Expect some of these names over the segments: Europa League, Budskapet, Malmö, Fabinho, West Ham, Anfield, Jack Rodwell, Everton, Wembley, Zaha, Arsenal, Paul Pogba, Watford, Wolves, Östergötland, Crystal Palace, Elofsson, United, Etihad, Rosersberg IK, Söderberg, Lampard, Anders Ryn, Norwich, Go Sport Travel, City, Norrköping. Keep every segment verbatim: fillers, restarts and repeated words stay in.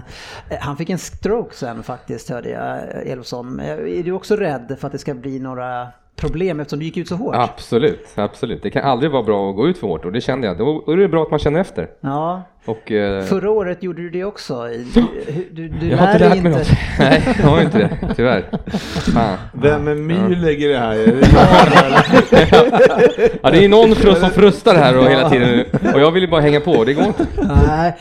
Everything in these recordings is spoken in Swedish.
Han fick en stroke sen faktiskt, hörde jag, Elofsson. Är du också rädd för att det ska bli några problem eftersom du gick ut så hårt? Absolut, absolut. Det kan aldrig vara bra att gå ut för hårt, och det kände jag. Då är det bra att man känner efter. Ja. Och, eh... förra året gjorde du det också. Du, du, du jag har inte lärt inte... mig något. Nej, jag har inte det, tyvärr. Fan. Vem är Myleg i det här? Är det här? Ja, det är någon frust som frustar här och hela tiden. Och jag vill ju bara hänga på, det går inte. Nej,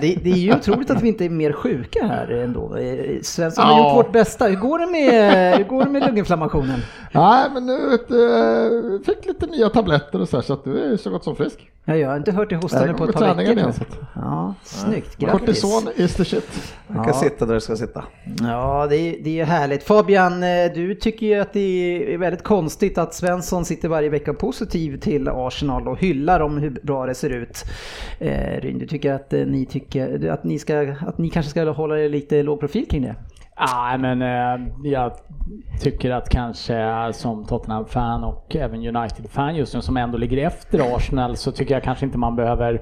det, det är ju otroligt att vi inte är mer sjuka här ändå. Svensson har ja. gjort vårt bästa. Hur går det med, hur går det med lunginflammationen? Nej, men nu vet du, fick lite nya tabletter och så här, så att du är så gott som frisk. Ja, jag har inte hört dig hosta nu på ett par veckor. Ja, snyggt. Ja. Kortison is the shit. Man kan ja. sitta där du ska sitta. Ja, det är, det är härligt. Fabian, du tycker ju att det är väldigt konstigt att Svensson sitter varje vecka positiv till Arsenal och hyllar om hur bra det ser ut. Eh, Ryn, du tycker att ni, tycker, att ni, ska, att ni kanske ska hålla er lite låg profil kring det? Ah, men eh, jag tycker att kanske som Tottenham-fan och även United-fan just nu som ändå ligger efter Arsenal, så tycker jag kanske inte man behöver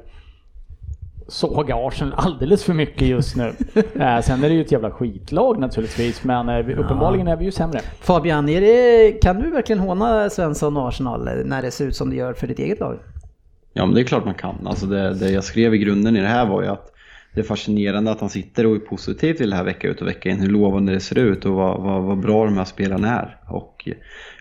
såga Arsenal alldeles för mycket just nu. eh, sen är det ju ett jävla skitlag naturligtvis, men eh, uppenbarligen är vi ju sämre. Fabian, är det, kan du verkligen håna Svensson och Arsenal när det ser ut som det gör för ditt eget lag? Ja, men det är klart man kan. Alltså det, det jag skrev i grunden i det här var ju att det är fascinerande att han sitter och är positiv till det här vecka ut och vecka in, hur lovande det ser ut och vad, vad, vad bra de här spelarna är. Och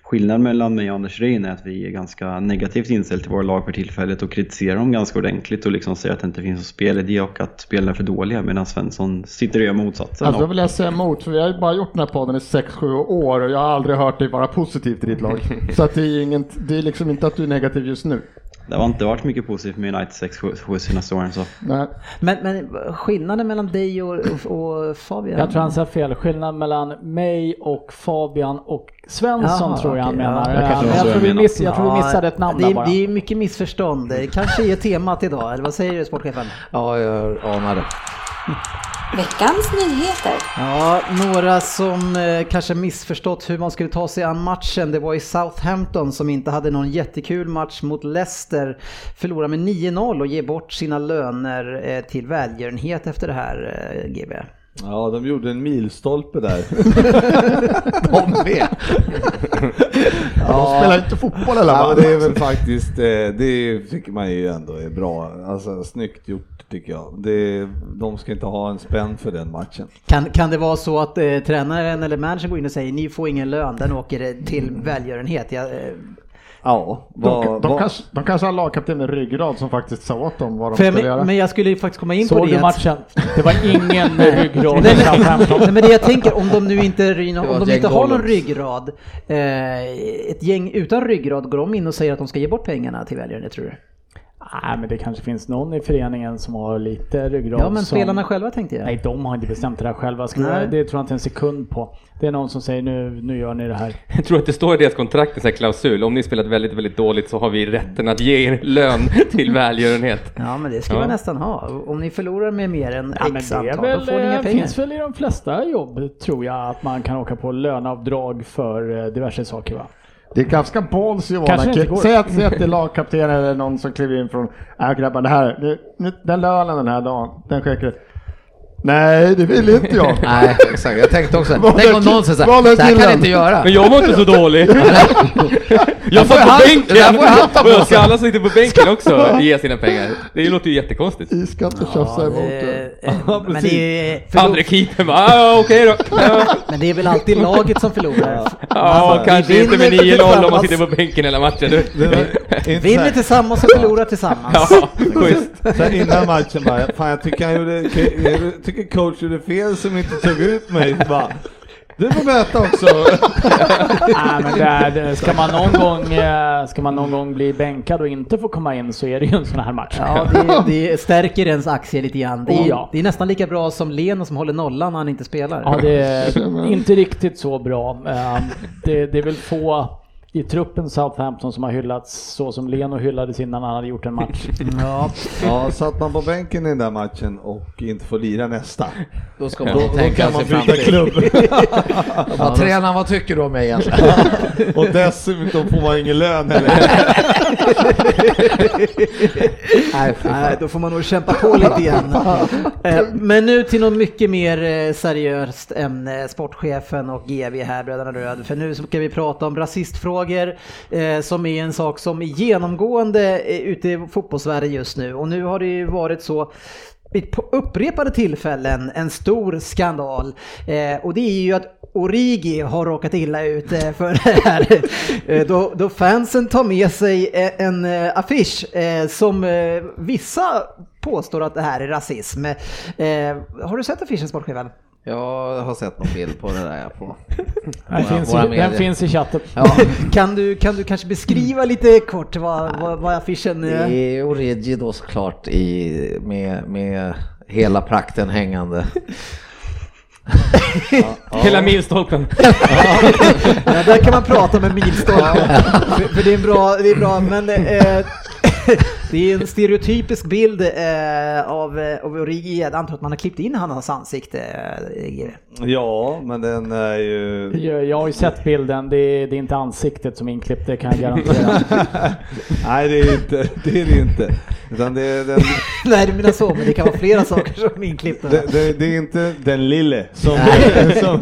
skillnaden mellan mig och Anders Ryn är att vi är ganska negativt inställd till våra lag för tillfället och kritiserar dem ganska ordentligt och liksom säger att det inte finns något spelidé och att spelarna är för dåliga, medan Svensson sitter och gör motsatsen. Alltså, då vill jag säga emot, för vi har ju bara gjort den här podden i sex sju år och jag har aldrig hört dig vara positiv till ditt lag. Så att det är, inget, det är liksom inte att du är negativ just nu. Det har inte varit mycket positivt med United sex sju senaste åren. Så. Nej. Men, men skillnaden mellan dig och, och Fabian? Jag tror han sa fel. Skillnaden mellan mig och Fabian och Svensson. Jaha, tror jag han menar. Jag, jag, jag, tror vi miss, jag tror vi missade ett namn. Ja, det, är, det är mycket missförstånd. Det kanske är temat idag. Eller vad säger du, sportchefen? Ja, jag anar det. Veckans nyheter. Ja, några som eh, kanske missförstått hur man skulle ta sig an matchen. Det var i Southampton som inte hade någon jättekul match mot Leicester. Förlorade med nio noll och ger bort sina löner eh, till välgörenhet efter det här, eh, G B. Ja, de gjorde en milstolpe där. De med. Ja, de spelar inte fotboll eller vad? Ja, det är väl faktiskt, det tycker man ju ändå är bra. Alltså snyggt gjort tycker jag. Det, de ska inte ha en spänn för den matchen. Kan, kan det vara så att eh, tränaren eller manager går in och säger ni får ingen lön, den åker det till välgörenhet? Jag, eh, Ja, var, de, de, var. Kanske, de kanske har lagkapten med ryggrad som faktiskt sa åt dem vad de för skulle men, göra. Men jag skulle faktiskt komma in. Såg på det. Såg du matchen? Det var ingen med ryggrad. Nej, men, nej, men det jag tänker, om de nu inte, om de inte har någon ryggrad, eh, ett gäng utan ryggrad, går de in och säger att de ska ge bort pengarna till väljarna, tror du? Nej, men det kanske finns någon i föreningen som har lite ryggrad. Ja, men spelarna som, själva tänkte jag. Nej, de har inte bestämt det här själva. Det, det tror jag inte en sekund på. Det är någon som säger, nu, nu gör ni det här. Jag tror att det står i deras kontrakt, en sån här klausul. Om ni spelat väldigt, väldigt dåligt så har vi rätten att ge er lön till välgörenhet. Ja, men det ska ja. man nästan ha. Om ni förlorar med mer än ja, x antal, väl, då får ni inga pengar. Det finns väl i de flesta jobb, tror jag, att man kan åka på löneavdrag för diverse saker, va? Det är ganska balls i vana. Säg att det är lagkapten eller någon som kliver in från äh, grabbar, det här, det, den lönen den här dagen, den skickar. Nej, det vill inte jag. Nej, exakt. Jag tänkte också. Tänk om någon säger så här, det här kan jag inte göra. Men jag var inte så dålig. Jag får på bänken. Jag får halta på. Jag ska alla sitta på bänken också ge sina pengar. Det låter ju jättekonstigt. I ska inte tjafsa emot det. Men det är André Keeper. Ja, okej då. Men det är väl alltid laget som förlorar. Ja, kanske inte med nio noll om man sitter på bänken hela matchen. Vinner tillsammans och förlorar tillsammans. Ja, schysst. Så innan matchen bara, fan jag tycker han gjorde tycker coach gjorde fel som inte tog ut mig. Bara, du får möta också. Ja, men där, ska, man någon gång, ska man någon gång bli bänkad och inte få komma in, så är det ju en sån här match. Ja, det, det stärker ens aktie lite grann. Det, oh, ja. det är nästan lika bra som Leno som håller nollan när han inte spelar. Ja, det är inte riktigt så bra. Det, det är väl få i truppen Southampton som har hyllats så som Leno hyllades innan han hade gjort en match. Ja, ja satt man på bänken i den där matchen och inte får lira nästa. Då ska man då, tänka då kan sig man byta klubb. Ja, ja, tränaren, vad tycker du om mig egentligen? Och dessutom får man ingen lön heller. Nej, Nej, då får man nog kämpa på lite igen. Men nu till något mycket mer seriöst ämne, sportchefen och G V här, bröderna Röd. För nu ska vi prata om rasistfrågor. Eh, som är en sak som är genomgående eh, ute i fotbollsvärlden just nu. Och nu har det ju varit så på upprepade tillfällen en stor skandal. Eh, och det är ju att Origi har råkat illa ut eh, för det här. Eh, då, då fansen tar med sig eh, en eh, affisch eh, som eh, vissa påstår att det här är rasism. Eh, har du sett affischen, sportchefen? Jag har sett någon bild på det där på. Den finns, den finns i chatten. Ja. Kan du kan du kanske beskriva lite kort vad vad, vad affischen är? Det är Origi då såklart i med med hela prakten hängande. Ja, ja. Hela milstolpen. Ja. Ja, där kan man prata med milstolpen. För, för det är en bra det är bra men eh, det är en stereotypisk bild eh, av, av Origi. Jag antar att man har klippt in hans ansikte. Eh, ja, men den är ju... Jag, jag har ju sett bilden. Det är, det är inte ansiktet som inklippt, det kan jag garantera. Nej, det är inte, det är det inte. Utan det är den... Nej, det menar så, men det kan vara flera saker som är inklippta. Det, det, det är inte den lille som... som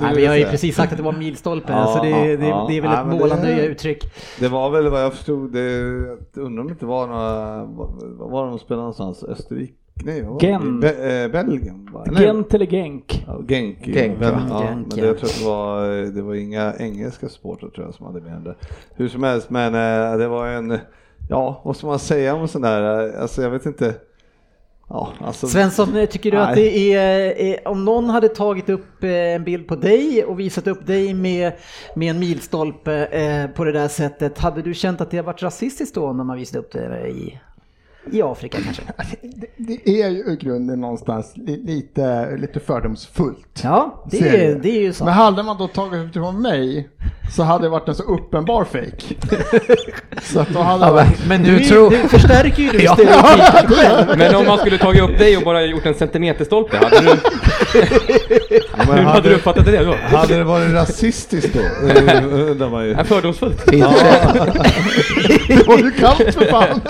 Nej, men jag har ju precis sagt att det var milstolpe. Ja, så det, ja, det, det, ja. det är väl ett Nej, målande det, uttryck. Det var väl vad jag förstod. Det, undrar om inte var några, var, var de spelade någonstans? Österrike? Nej, var Genk. Be, äh, Belgien? Gent eller Genk? Ja, Genk. Genk, ja. Genk, ja. Genk, men det, jag tror att det, var, det var inga engelska supportrar tror jag som hade med det. Hur som helst, men äh, det var en... Ja, vad ska man säga om sån där? Alltså jag vet inte. Ja, alltså... Svensson, tycker du Nej. Att det är, är om någon hade tagit upp en bild på dig och visat upp dig med, med en milstolpe eh, på det där sättet, hade du känt att det har varit rasistiskt då när man visade upp det i, i Afrika kanske? Det, det är ju i grunden någonstans lite, lite fördomsfullt. Ja, det, det. det är ju så. Men hade man då tagit upp det från mig så hade det varit en så uppenbar fake. Så att då hade varit... Men du, du tror... Du förstärker ju du ja. stereotypen. Men om man skulle tagit upp dig och bara gjort en centimeterstolpe, hade du... Hur hade, hade du fattat det då? Hade det varit rasistiskt då? Det var ju... Ja, fördomsfullt. Ja. Det var ju kallt för fan.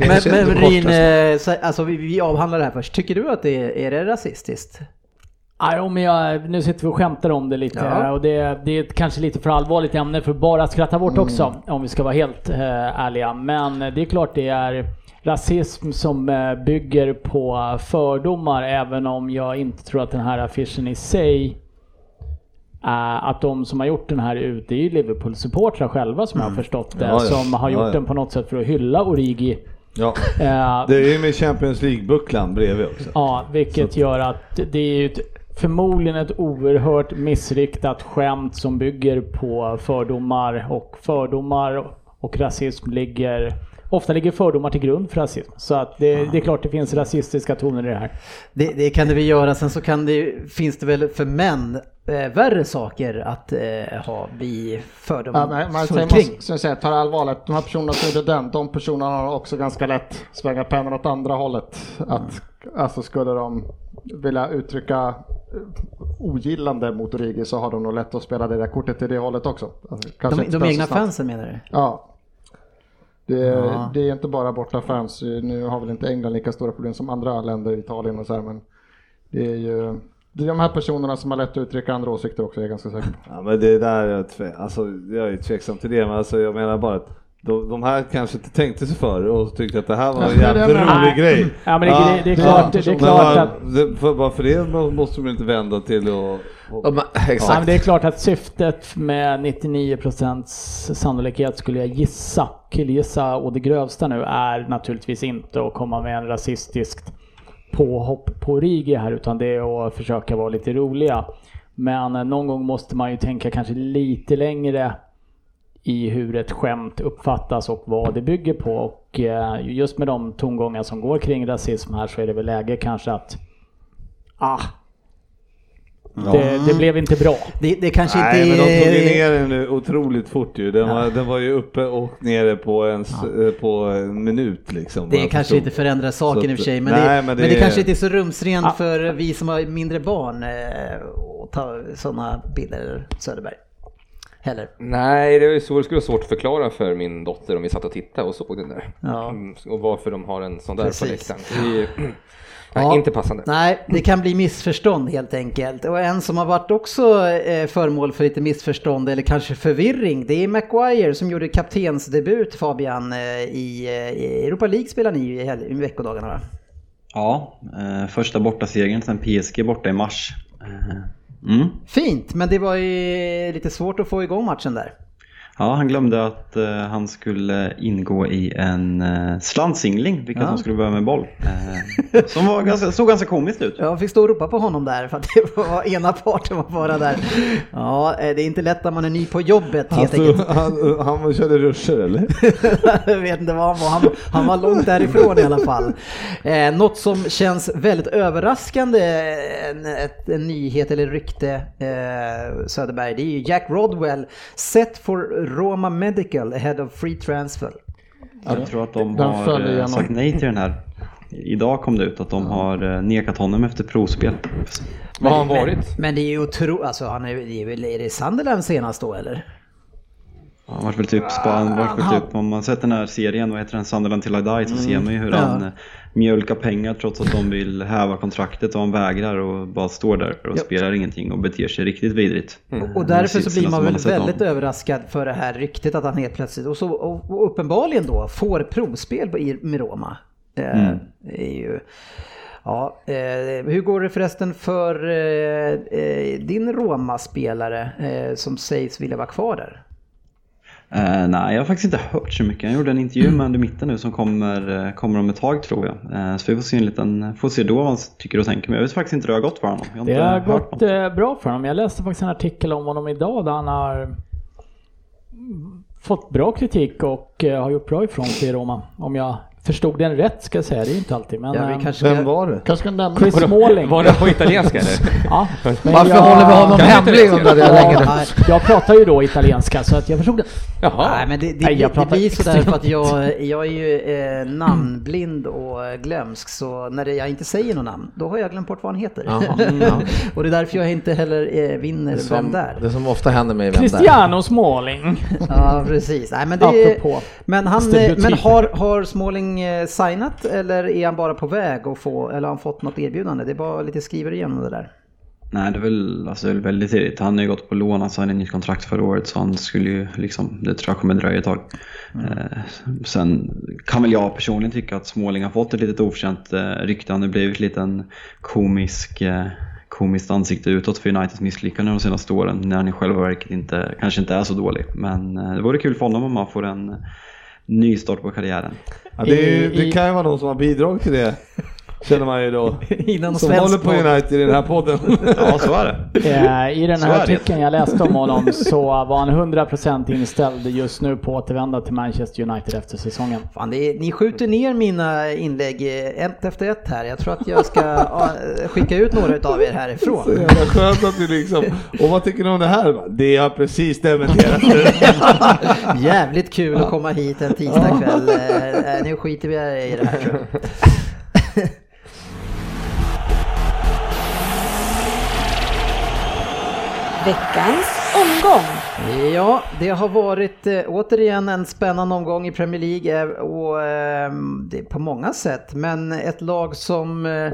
Men, men Ryn, alltså, vi, vi avhandlar det här först. Tycker du att det är, är det rasistiskt? Nej, om jag, nu sitter vi och skämtar om det lite ja. och det, det är kanske lite för allvarligt ämne för bara att skratta bort också, mm. om vi ska vara helt eh, ärliga. Men det är klart det är rasism som eh, bygger på fördomar, även om jag inte tror att den här affischen i sig, eh, att de som har gjort den här ute är Liverpool-supportrar själva som mm. jag har förstått det, ja, ja. som har gjort ja, ja. den på något sätt för att hylla Origi. Ja, det är ju med Champions League-bucklan bredvid också. Ja, vilket så. Gör att det är ju förmodligen ett oerhört missriktat skämt som bygger på fördomar, och fördomar och rasism ligger... Ofta ligger fördomar till grund för rasism. Så att det, det är klart det finns rasistiska toner i det här. Det, det kan det vi göra. Sen så kan det, finns det väl för män eh, värre saker att eh, ha vi fördomar. Ja, men, man säger, kring. Man ska säga, tar allvarligt. De här personerna som är den, de personerna har också ganska lätt svänga pennan åt andra hållet. Att, alltså skulle de vilja uttrycka ogillande mot Origi så har de nog lätt att spela det där kortet i det hållet också. Alltså, de de egna fansen menar du? Ja. Det, ja. det är inte bara borta fans. Nu har väl inte England lika stora problem som andra länder, Italien och så här, men det är ju det är de här personerna som har lätt att uttrycka andra åsikter också, är jag ganska säker på. Ja, men det där är tve- alltså, jag är tveksam till det, men alltså, jag menar bara att de, de här kanske inte tänkte sig för och tyckte att det här var en jävligt rolig nej. grej. Ja, men det, ja, det är klart, det är klart att... Det, för, bara för det måste man inte vända till och... och ja, exakt. Ja, men det är klart att syftet med nittionio procent sannolikhet, skulle jag gissa, killgissa och det grövsta nu, är naturligtvis inte att komma med en rasistiskt påhopp på Origi här, utan det är att försöka vara lite roliga. Men någon gång måste man ju tänka kanske lite längre i hur ett skämt uppfattas och vad det bygger på, och just med de tongångar som går kring rasism här så är det väl läge kanske att ah det, det blev inte bra. Det, det kanske Nej, inte men de tog ju ner den nu otroligt fort ju. Den, ja. var, den var ju uppe och nere på en, ja. på en minut liksom. Det kanske förstod. inte förändrar saken att, i och för sig, men, nej, det, men, det, men det, är, det kanske inte är så rumsrent ja. för vi som har mindre barn och tar sådana bilder, Söderberg. Heller. Nej, det, är så, det skulle vara svårt att förklara för min dotter om vi satt och tittade och så på den där. Ja. Och varför de har en sån där på läktaren. Ja. Inte passande. Nej, det kan bli missförstånd helt enkelt. Och en som har varit också eh, föremål för lite missförstånd eller kanske förvirring, det är Maguire som gjorde kaptensdebut, Fabian, eh, i, i Europa League spelar ni i, hel- i veckodagarna, va? Ja, eh, första bortasegern sedan P S G borta i mars. Eh. Mm. Fint, men det var ju lite svårt att få igång matchen där. Ja, han glömde att uh, han skulle ingå i en uh, slantsingling, vilket ja. han skulle börja med boll. Uh, som var ganska, såg ganska komiskt ut. Ja, fick stå och ropa på honom där för att det var ena parten var bara där. Ja, det är inte lätt när man är ny på jobbet helt enkelt. Han, han, han körde ruscher eller? Jag vet inte vad han var. Han, han var långt därifrån i alla fall. Eh, något som känns väldigt överraskande, en, ett, en nyhet eller rykte, eh, Söderberg, det är ju Jack Rodwell, set for Roma Medical ahead of free transfer. Jag tror att de har sagt nej till den här. Idag kom det ut att de har nekat honom efter provspel. Vad har han varit? Men, men det är ju otroligt, alltså, han är, det är väl i Sunderland senast då eller? Ja, han var väl typ span, var väl typ, om man sett den här serien, vad heter den, Sunderland till I Die, så ser man ju hur ja. han mjölkar pengar trots att de vill häva kontraktet, och han vägrar och bara står där och ja. spelar ingenting och beter sig riktigt vidrigt. Mm. Och därför så blir man väl väldigt dem. överraskad för det här ryktet att han helt plötsligt och, så, och uppenbarligen då får provspel med Roma. Det mm. är ju... Ja, eh, hur går det förresten för eh, din Roma-spelare eh, som sägs vilja vara kvar där? Uh, nej, jag har faktiskt inte hört så mycket. Jag gjorde en intervju med under mitten nu som kommer, kommer om ett tag, tror jag. Uh, så vi får se, en liten, får se då vad han tycker och tänker. Men jag vet faktiskt inte hur det har gått för honom. Jag det har gått något. Bra för honom. Jag läste faktiskt en artikel om honom idag där han har fått bra kritik och har gjort bra ifrån sig i Roma. Om jag förstod den rätt ska jag säga, det är ju inte alltid. Men, ja, vi kanske, vem var det? Kanske nämna Chris Smalling. Var det på italienska eller? Ja. Varför jag, håller vi honom hemlig under det länge? Jag pratar ju då italienska så att jag förstod det. Jaha. Nej, men det, det, Nej, det, det blir så där för att jag, jag är ju eh, namnblind och glömsk, så när jag inte säger något namn då har jag glömt bort vad han heter. Och det är därför jag inte heller eh, vinner som, vem där. Det som ofta händer med vem Cristiano där. Smalling. Ja, precis. Nej, men, det, men, han, men har, har Smalling signat eller är han bara på väg att få, eller har han fått något erbjudande? Det är bara lite skriver igenom det där. Nej, det är väl alltså, väldigt tidigt. Han har ju gått på lån, han signade ett nytt kontrakt förra året, så han skulle ju liksom, det tror jag kommer dröja ett tag. Mm. Eh, sen kan väl jag personligen tycka att Småling har fått ett litet oförtjänt eh, rykte. Han har blivit lite en komisk eh, komiskt ansikte utåt för Uniteds misslyckande de senaste åren, när han i själva verket inte, kanske inte är så dålig. Men eh, det vore kul för honom om man får en ny start på karriären. Ja, det, är ju, det kan ju vara någon som har bidragit till det, känner man ju då. Innan som håller på United i den här podden. Ja, så är det. I den här artikeln jag läste om honom så var han hundra procent inställd just nu på att återvända till Manchester United efter säsongen. Fan, det är, ni skjuter ner mina inlägg ett efter ett här. Jag tror att jag ska ja, skicka ut några utav er härifrån. Så jävla skönt att du liksom... Och vad tycker ni om det här? Det har precis dementerat. Jävligt kul att komma hit en tisdag kväll. Nu skiter vi i det här. Veckans omgång. Ja, det har varit eh, återigen en spännande omgång i Premier League eh, och eh, det på många sätt, men ett lag som eh,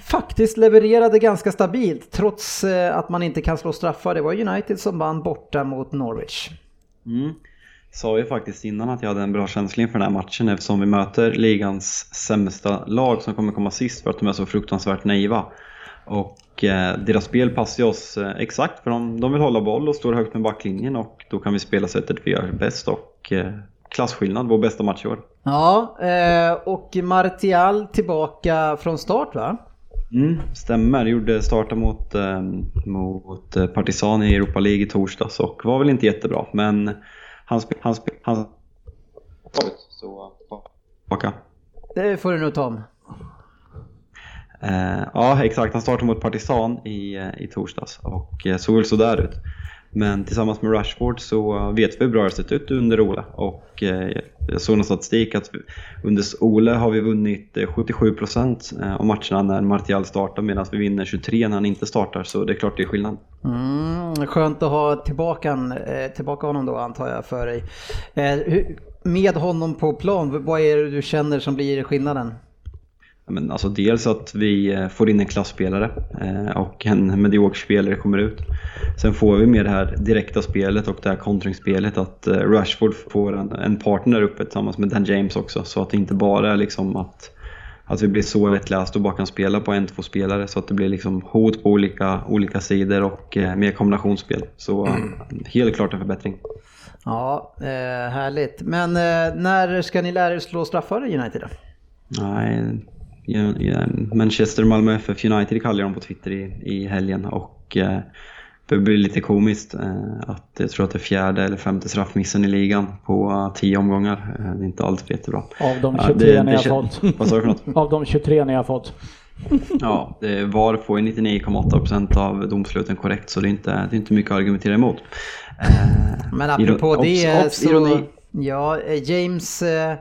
faktiskt levererade ganska stabilt trots eh, att man inte kan slå straffar. Det var United som vann borta mot Norwich. Mm. Sa ju faktiskt innan att jag hade en bra känsla inför den här matchen, eftersom vi möter ligans sämsta lag som kommer komma sist för att de är så fruktansvärt naiva. Och eh, deras spel passar oss eh, exakt, för de, de vill hålla boll och står högt med backlinjen, och då kan vi spela sättet vi gör bäst, och eh, klassskillnad, vår bästa match i år. Ja, eh, och Martial tillbaka från start, va? Mm, stämmer. Gjorde starta mot, eh, mot Partizan i Europa League i torsdags och var väl inte jättebra, men han spelade han spel, han... så tillbaka. Det får du nog ta om. Eh, ja, exakt. Han startade mot Partizan i, i torsdags och såg väl sådär ut. Men tillsammans med Rashford så vet vi hur bra det sett ut under Ole. Och eh, jag såg någon statistik att under Ole har vi vunnit sjuttiosju procent av matcherna när Martial startar, medan vi vinner tjugotre procent när han inte startar. Så det är klart det är skillnad. Mm, skönt att ha tillbaka, tillbaka honom då, antar jag, för dig. Eh, med honom på plan, vad är det du känner som blir skillnaden? Men alltså dels att vi får in en klassspelare och en medioker spelare kommer ut. Sen får vi med det här direkta spelet och det här kontringsspelet att Rashford får en, en partner uppe tillsammans med Dan James också. Så att det inte bara är liksom att, att vi blir så lättläst och bara kan spela på en, två spelare. Så att det blir liksom hot på olika, olika sidor och mer kombinationsspel. Så helt klart en förbättring. Ja, härligt. Men när ska ni lära er slå straffar i United då? Nej... Manchester, Malmö F F, United kallar dem på Twitter i, i helgen, och eh, det blir lite komiskt eh, att jag tror att det är fjärde eller femte straffmissen i ligan på tio omgångar. Eh, det är inte alls jättebra. Av de tjugotre ja, det, ni har fått. Vad sa du för något? Av de tjugotre ni har fått. Ja, det var får ju nittionio komma åtta procent av domsluten korrekt, så det är inte, det är inte mycket att argumentera emot. Eh, Men apropå iro- det obs, obs, så... Ironi. Ja, James... Eh...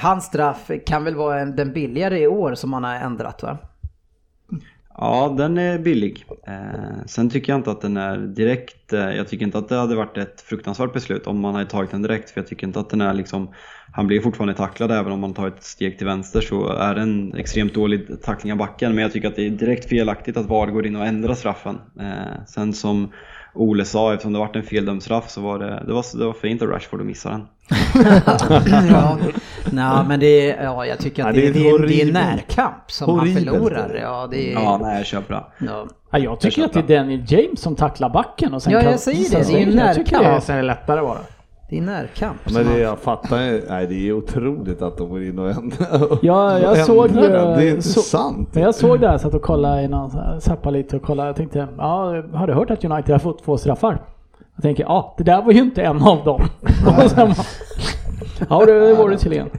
Hans straff kan väl vara den billigare i år som han har ändrat, va? Ja, den är billig. Sen tycker jag inte att den är direkt. Jag tycker inte att det hade varit ett fruktansvärt beslut om man hade tagit den direkt, för jag tycker inte att den är liksom. Han blir fortfarande tacklad även om man tar ett steg till vänster, så är det en extremt dålig tackling av backen. Men jag tycker att det är direkt felaktigt att V A R går in och ändrar straffen. Sen som Ole sa, eftersom det varit en feldömd straff, så var det, det, var, det var fint att Rashford missade den. Ja, nej, men det är, ja, jag tycker att nej, det, det, är, det är närkamp som horribel. Han förlorar. Ja, det är... ja, nej, jag köper det. Ja. Ja, jag tycker jag att det är Daniel James som tacklar backen och sen ja, jag kan... säger det. Det är ju närkamp. Jag tycker det är lättare bara. Det är närkamp. Men det jag fattar ju, nej, det är otroligt att de går in och ändrar. Ja, jag såg ju, det är inte så, sant. Men jag såg det här, satt och kollade innan, zappa lite och kollade. Jag tänkte, ja, har du hört att United har fått två straffar? Jag tänker, ja, ah, det där var ju inte en av dem. Och sen, ja, det var det till igen.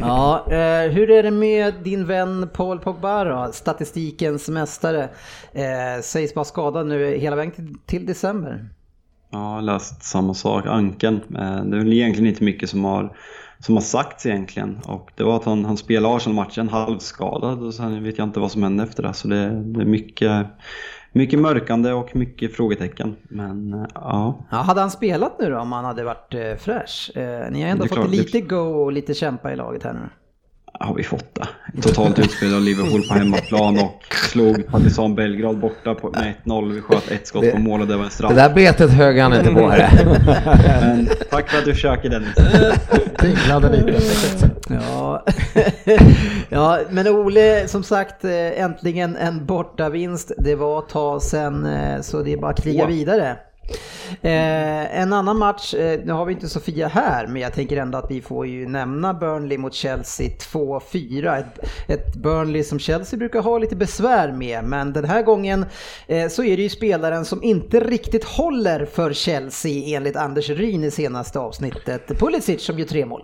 Ja, eh, hur är det med din vän Paul Pogba då? Statistikens mästare. Eh, sägs vara skadad nu hela vägen till, till december. Ja, jag har läst samma sak, ankeln. Det är väl egentligen inte mycket som har, som har sagts egentligen. Och det var att han, han spelade Arsenal-matchen halvskadad och sen vet jag inte vad som hände efter det. Så det, det är mycket, mycket mörkande och mycket frågetecken. Men ja. Ja, hade han spelat nu då om han hade varit eh, fräsch? Eh, ni har ändå fått klart, lite det... go och lite kämpa i laget här nu. Har vi fått det. Totalt utspel av Liverpool på hemmaplan och slog Partizan Belgrad borta på, med ett noll. Vi sköt ett skott på mål och det var en straff. Det där betet hög han inte på här. Men tack för att du försöker, Dennis. Tinglade lite. Ja. Ja, men Ole, som sagt, äntligen en bortavinst. Det var ett tag sen, så det är bara att kriga vidare. Eh, en annan match, eh, nu har vi inte Sofia här, men jag tänker ändå att vi får ju nämna Burnley mot Chelsea två fyra, ett, ett Burnley som Chelsea brukar ha lite besvär med, men den här gången eh, så är det ju spelaren som inte riktigt håller för Chelsea enligt Anders Ryn i senaste avsnittet, Pulisic, som gör tre mål.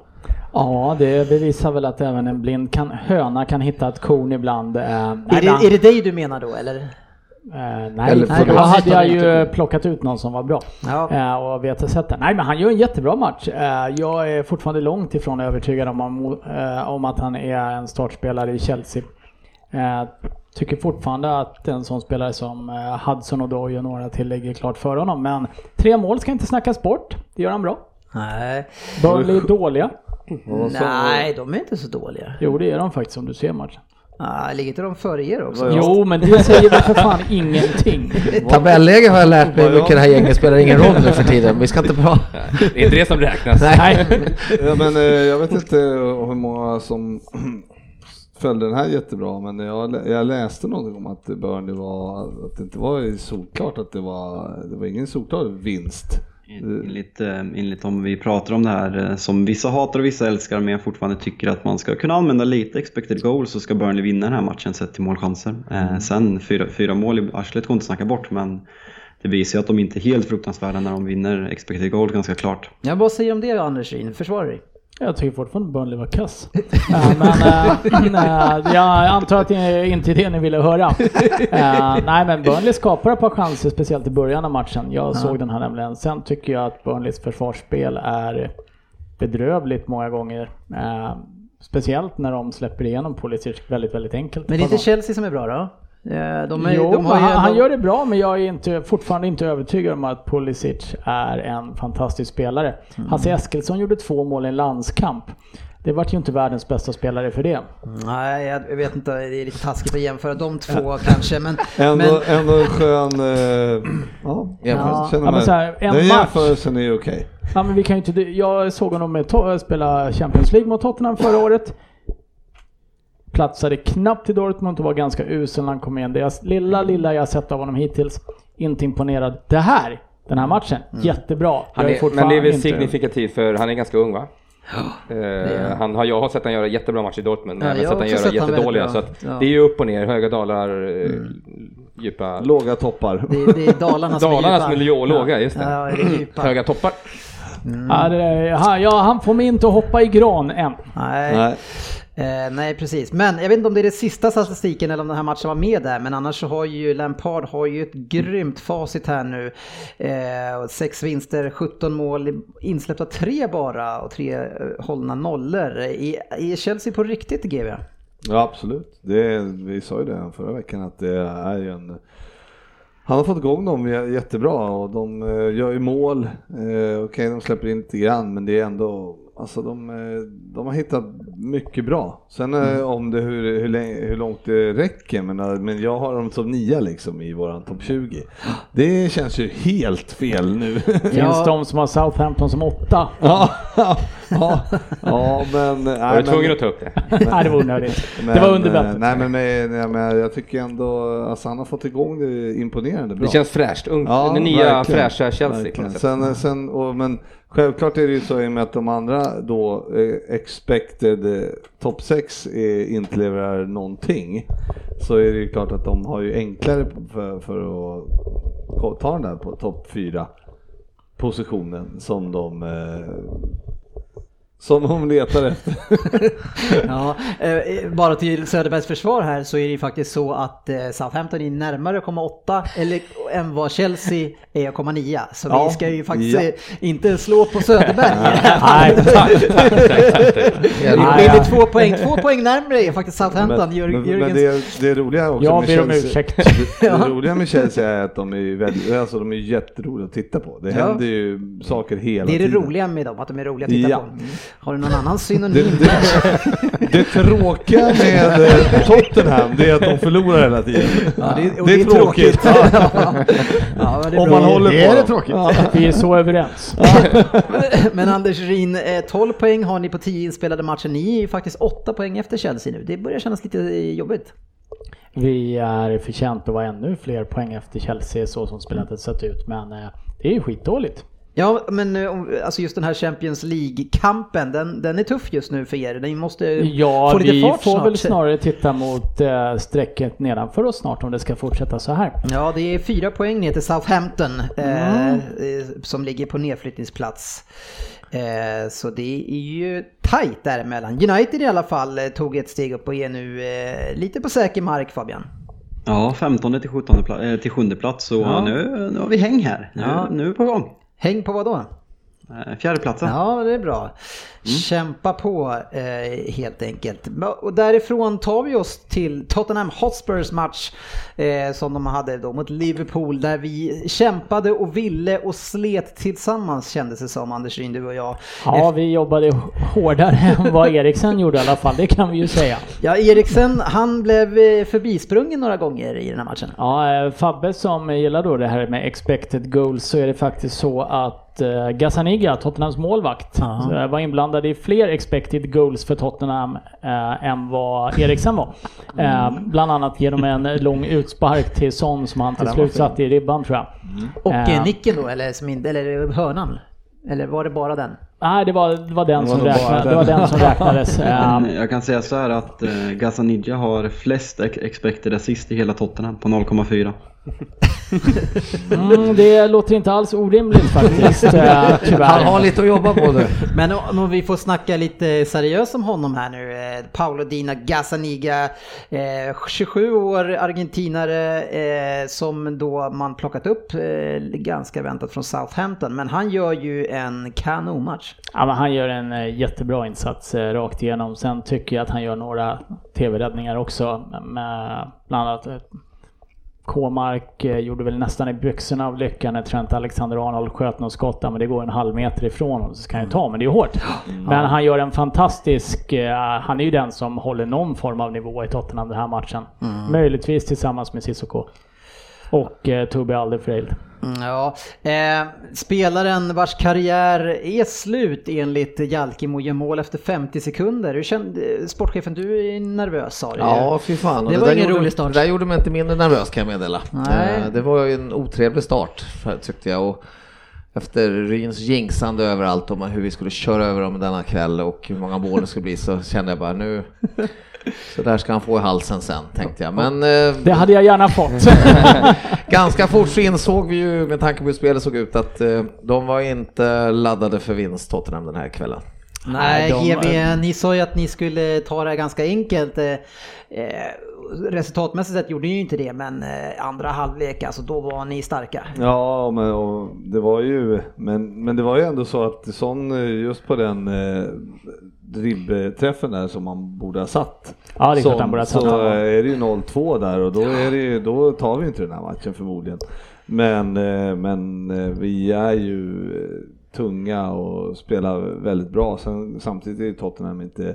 Ja, det bevisar väl att även en blind kan, höna kan hitta ett korn ibland. eh, är, det, är det dig du menar då, eller? Uh, nej, då hade jag ju plockat ut någon som var bra, ja. uh, och vet sett det. Nej, men han gör en jättebra match. uh, Jag är fortfarande långt ifrån övertygad om, uh, om att han är en startspelare i Chelsea. uh, Tycker fortfarande att en sån spelare som uh, Hudson och Doy och några tillägg är klart för honom. Men tre mål ska inte snackas bort. Det gör han bra. Nej, Burnley är dåliga. Nej, de är inte så dåliga. Jo, det är de faktiskt, som du ser matchen. Ja, ah, ligger inte de före er också? Jo, men det säger väl för fan ingenting. Tabelläge har jag lärt mig, mycket det här gänget spelar ingen roll nu för tiden. Vi ska inte prata. Det är inte det som räknas. Nej. Ja, men jag vet inte hur många som följde den här jättebra, men jag, jag läste någonting om att Burnley var, att det inte var solklart, att det var, det var ingen solklar vinst. Enligt, enligt om vi pratar om det här som vissa hatar och vissa älskar, men jag fortfarande tycker att man ska kunna använda lite expected goals, så ska Burnley vinna den här matchen sett till målchanser. Mm. Sen fyra, fyra mål i arslet går inte snacka bort, men det visar ju att de inte är helt fruktansvärda när de vinner expected goals ganska klart. Jag bara säger om det, Anders Ryn, försvarar dig. Jag tycker fortfarande Burnley var kass. äh, Men äh, äh, jag antar att det inte är det ni ville höra. äh, Nej, men Burnley skapar ett par chanser, speciellt i början av matchen. Jag mm. såg den här nämligen. Sen tycker jag att Burnleys försvarsspel är bedrövligt många gånger, äh, speciellt när de släpper igenom Pulisic väldigt, väldigt enkelt. Men det är inte Chelsea som är bra då? De är, jo, de har han, ändå... han gör det bra, men jag är inte, fortfarande inte övertygad om att Pulisic är en fantastisk spelare. Mm. Hasse Eskilsson gjorde två mål i en landskamp. Det var ju inte världens bästa spelare för det. Nej, jag vet inte, det är lite taskigt att jämföra de två kanske, men ändå, men... ändå en skön eh, ja, ja, ja, men så här, en den jämförelsen är okej. Ja, men vi kan ju inte, jag såg honom spela Champions League mot Tottenham förra året. Platsade knappt i Dortmund och var ganska usel när han kom in. Det är lilla, lilla jag sett av honom hittills. Inte imponerad. Det här, den här matchen, mm. jättebra. Han är, men det är väl signifikativt, för han är ganska ung, va? Oh, uh, han har, jag har sett han göra jättebra match i Dortmund, men ja, jag har sett han göra jättedåliga, så att ja. Det är ju upp och ner, höga dalar, mm. djupa, låga toppar. Det, det är dalarna som är dalarna som är ja. låga, just det. Ja, det är djupa. Höga toppar. Mm. Ja, ja, han får mig inte att hoppa i gran än. Nej. Nej. Eh, nej, precis. Men jag vet inte om det är det sista statistiken eller om den här matchen var med där. Men annars så har ju Lampard har ju ett grymt facit här nu. Eh, sex vinster, sjutton mål, insläppta tre bara och tre eh, hållna nollor. Är Chelsea på riktigt, G V? Ja, absolut. Det, vi sa ju det förra veckan att det är ju en... Han har fått igång dem jättebra och de gör ju mål. Eh, Okej, okay, de släpper in lite grann, men det är ändå... Alltså de, de har hittat mycket bra. Sen mm. om det hur, hur, länge, hur långt det räcker, men, men jag har dem som nia liksom i våran topp tjugo. Det känns ju helt fel nu. Finns ja. de som har Southampton som åtta? Ja, ja. Ja, ja men... Nej, var du tvungen men, att ta upp det? Men, nej, det var onödigt. Men, det var underbättet. Nej, men, nej, nej, men jag tycker ändå att alltså, han har fått igång det imponerande bra. Det känns fräscht. Ung, ja, den nya verkligen, fräscha Chelsea. Verkligen. Sen, sen, och, men självklart är det ju så i och med att de andra då eh, expected eh, top sex eh, inte levererar någonting. Så är det ju klart att de har ju enklare för, för att ta den där på topp fyra positionen som de... Eh, som hon letar efter. Ja, eh, bara till Söderbergs försvar här så är det ju faktiskt så att eh, Southampton är närmare komma åtta eller än vad Chelsea är komma nio. Så ja, vi ska ju faktiskt ja. eh, inte slå på Söderberg. Nej, det är två poäng. Två poäng närmare är faktiskt Southampton. Men, Jörg, men, men det, det roliga också ja, med Chelsea. Det, det roliga med Chelsea är att de är ju väldigt, alltså de är jätteroliga att titta på. Det ja. händer ju saker hela tiden. Det är det tiden. roliga med dem, att de är roliga att titta ja. på. Har du någon annan synonym? Det, det, det tråkiga med Tottenham det är att de förlorar hela tiden. Ja, det, det, är det är tråkigt. tråkigt. Ja. Ja, det är om man håller på. Det är det tråkigt. Ja. Vi är så överens. Ja. Men Anders Ryn, tolv poäng har ni på tio inspelade matcher. Ni är ju faktiskt åtta poäng efter Chelsea nu. Det börjar kännas lite jobbigt. Vi är förtjänt att vara ännu fler poäng efter Chelsea så som spelet har sett ut. Men det är ju skitdåligt. Ja, men alltså just den här Champions League-kampen, den, den är tuff just nu för er. Ni måste ja, få lite fart snart. Ja, vi får väl snarare titta mot eh, strecket nedanför oss snart om det ska fortsätta så här. Ja, det är fyra poäng ner till Southampton eh, mm. som ligger på nedflyttningsplats. Eh, så det är ju tajt däremellan. United i alla fall eh, tog ett steg upp och är nu eh, lite på säker mark, Fabian. Ja, femtonde till sjuttonde pla- till sjunde plats så ja. nu, nu har vi häng här. Nu, ja. nu är vi på gång. Häng på vad då? Fjärdeplatsen. Ja, det är bra. Mm. Kämpa på eh, helt enkelt. Och därifrån tar vi oss till Tottenham Hotspurs match eh, som de hade då mot Liverpool där vi kämpade och ville och slet tillsammans kändes det som, Anders Ryn, du och jag. Ja, vi jobbade hårdare än vad Eriksen gjorde i alla fall, det kan vi ju säga. Ja, Eriksen, han blev förbisprungen några gånger i den här matchen. Ja, Fabbe som gillar då det här med expected goals så är det faktiskt så att Gazzaniga, Tottenhams målvakt, uh-huh. var inblandad i fler expected goals för Tottenham eh, än vad Eriksen var. Eh, bland annat genom en lång utspark till Son som han till ja, slut satt i ribban, tror jag. Mm. Och eh, nicken då, eller, som in, eller hörnan? Eller var det bara den? Nej, det var, det var, den, det var, som räknade, den. Det var den som räknades. um, Jag kan säga så här att uh, Gazzaniga har flest expected assist i hela Tottenham på noll komma fyra. Mm, det låter inte alls orimligt faktiskt. uh, Han har lite att jobba på det. Men om, om vi får snacka lite seriöst om honom här nu. eh, Paulo Dina Gazzaniga, eh, tjugosju år, argentinare, eh, som då man plockat upp eh, ganska väntat från Southampton. Men han gör ju en kanonmatch. Ja, men han gör en jättebra insats eh, rakt igenom. Sen tycker jag att han gör några tv-räddningar också med bland annat eh, K-Mark eh, gjorde väl nästan i byxorna av lyckan när Trent Alexander-Arnold sköt någon skott, men det går en halv meter ifrån honom så ska han ju ta, men det är hårt. Mm. Men han gör en fantastisk, eh, han är ju den som håller någon form av nivå i Tottenham den här matchen. Mm. Möjligtvis tillsammans med Sissoko och eh, Tobi Alderweireld. Ja, eh, spelaren vars karriär är slut enligt Jalkimo gör mål efter femtio sekunder. Hur kände, sportchefen, du är nervös, sa du. Ja, fy fan. Det, det var ingen rolig start. Det där gjorde mig inte mindre nervös, kan jag meddela. Eh, det var en otrevlig start, tyckte jag. Och efter Ryns jinxande överallt om hur vi skulle köra över dem denna kväll och hur många mål det skulle bli så kände jag bara nu... Så där ska han få i halsen sen, tänkte jag. Men, eh, det hade jag gärna fått. Ganska fort så insåg vi ju, med tanke på hur spelet såg ut, att eh, de var inte laddade för vinst, Tottenham, den här kvällen. Nej, de, G V, ni sa ju att ni skulle ta det ganska enkelt. Eh, resultatmässigt sett gjorde ni ju inte det, men eh, andra halvlek, alltså då var ni starka. Ja, men och det var ju men, men det var ju ändå så att sån, just på den eh, dribbträffen där som man borde ha satt. Ja, det är klart han borde ha satt. Så är det ju noll två där och då, är det ju, då tar vi inte den här matchen förmodligen. Men, men vi är ju tunga och spelar väldigt bra. Sen, samtidigt är Tottenham inte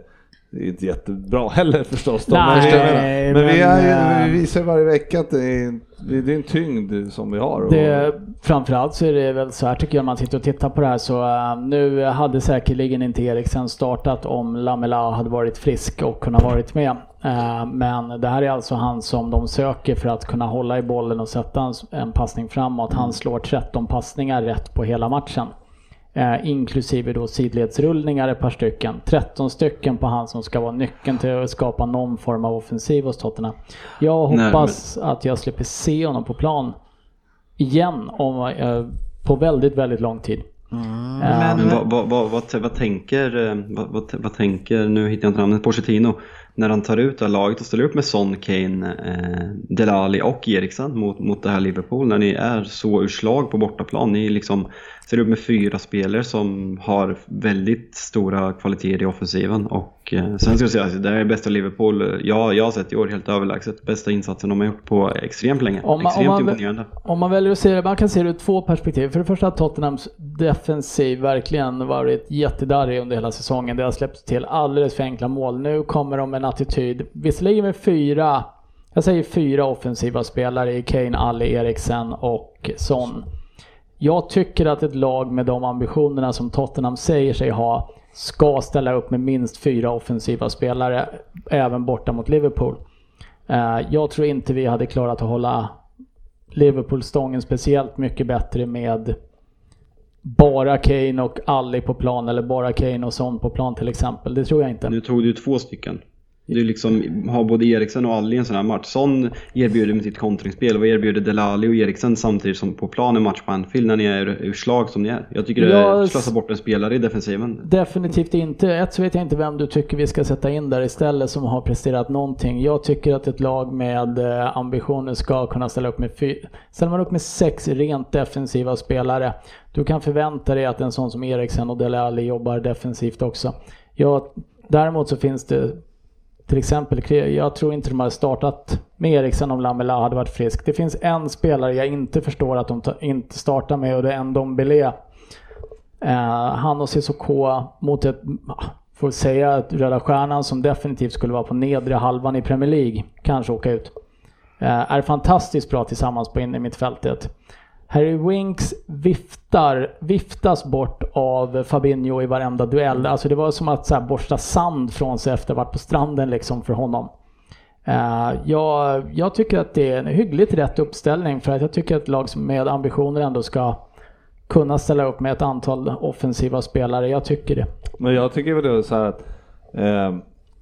Det är inte jättebra heller förstås. Nej, men men vi, är, vi visar varje vecka att det är, det är en tyngd som vi har. Det, framförallt så är det väl så här tycker jag, man sitter och tittar på det här. Så uh, nu hade säkerligen inte Eriksen startat om Lamela hade varit frisk och kunnat varit med. Uh, men det här är alltså han som de söker för att kunna hålla i bollen och sätta en, en passning framåt. Han slår tretton passningar rätt på hela matchen. Eh, inklusive då sidledsrullningar ett par stycken, tretton stycken på han som ska vara nyckeln till att skapa någon form av offensiv hos Tottenham. Jag hoppas Nej, men... att jag slipper se honom på plan igen om, eh, på väldigt, väldigt lång tid. Mm. Eh, men vad, vad, vad, vad, vad, tänker, vad, vad, vad tänker, nu hittar jag inte namnet, Pochettino när han tar ut av laget och ställer upp med Son, Kane, eh, Delali och Eriksen mot, mot det här Liverpool när ni är så urslag på bortaplan. Ni liksom ställer upp med fyra spelare som har väldigt stora kvaliteter i offensiven. Och eh, sen ska jag säga att det är bästa Liverpool jag, jag har sett i år, helt överlägset. Bästa insatsen de har gjort på extremt länge. Om man, extremt om man, imponerande. Om man väljer att se det, man kan se det ur två perspektiv. För det första har Tottenhams defensiv verkligen varit jättedarrig under hela säsongen. Det har släppts till alldeles för enkla mål. Nu kommer de med attityd. Visserligen med fyra, jag säger fyra offensiva spelare i Kane, Ali, Eriksen och Son. Jag tycker att ett lag med de ambitionerna som Tottenham säger sig ha ska ställa upp med minst fyra offensiva spelare även borta mot Liverpool. Jag tror inte vi hade klarat att hålla Liverpool-stången speciellt mycket bättre med bara Kane och Ali på plan, eller bara Kane och Son på plan till exempel. Det tror jag inte. Nu tog du två stycken. Du liksom har både Eriksen och Ali i en sån här match. Son erbjuder med sitt kontringsspel och erbjuder Delali och Eriksen samtidigt som på plan i match på Anfield när ni är urslag som ni är. Jag tycker jag... det slösar bort en spelare i defensiven. Definitivt inte. Ett så vet jag inte vem du tycker vi ska sätta in där istället som har presterat någonting. Jag tycker att ett lag med ambitioner ska kunna ställa upp med fy... ställer man upp med sex rent defensiva spelare. Du kan förvänta dig att en sån som Eriksen och Delali jobbar defensivt också. Jag... Däremot så finns det till exempel, jag tror inte de hade startat med Eriksen om Lamela hade varit frisk. Det finns en spelare jag inte förstår att de inte startar med och det är en Dombele. Eh, han och C S K mot ett, får säga att Röda Stjärnan som definitivt skulle vara på nedre halvan i Premier League, kanske åka ut, eh, är fantastiskt bra tillsammans på in i mittfältet. Harry Winks viftar, viftas bort av Fabinho i varenda duell. Alltså det var som att så här borsta sand från sig efter vart på stranden liksom för honom. Uh, jag, jag tycker att det är en hyggligt rätt uppställning för att jag tycker att lag som med ambitioner ändå ska kunna ställa upp med ett antal offensiva spelare. Jag tycker det. Men jag tycker väl det så här att uh...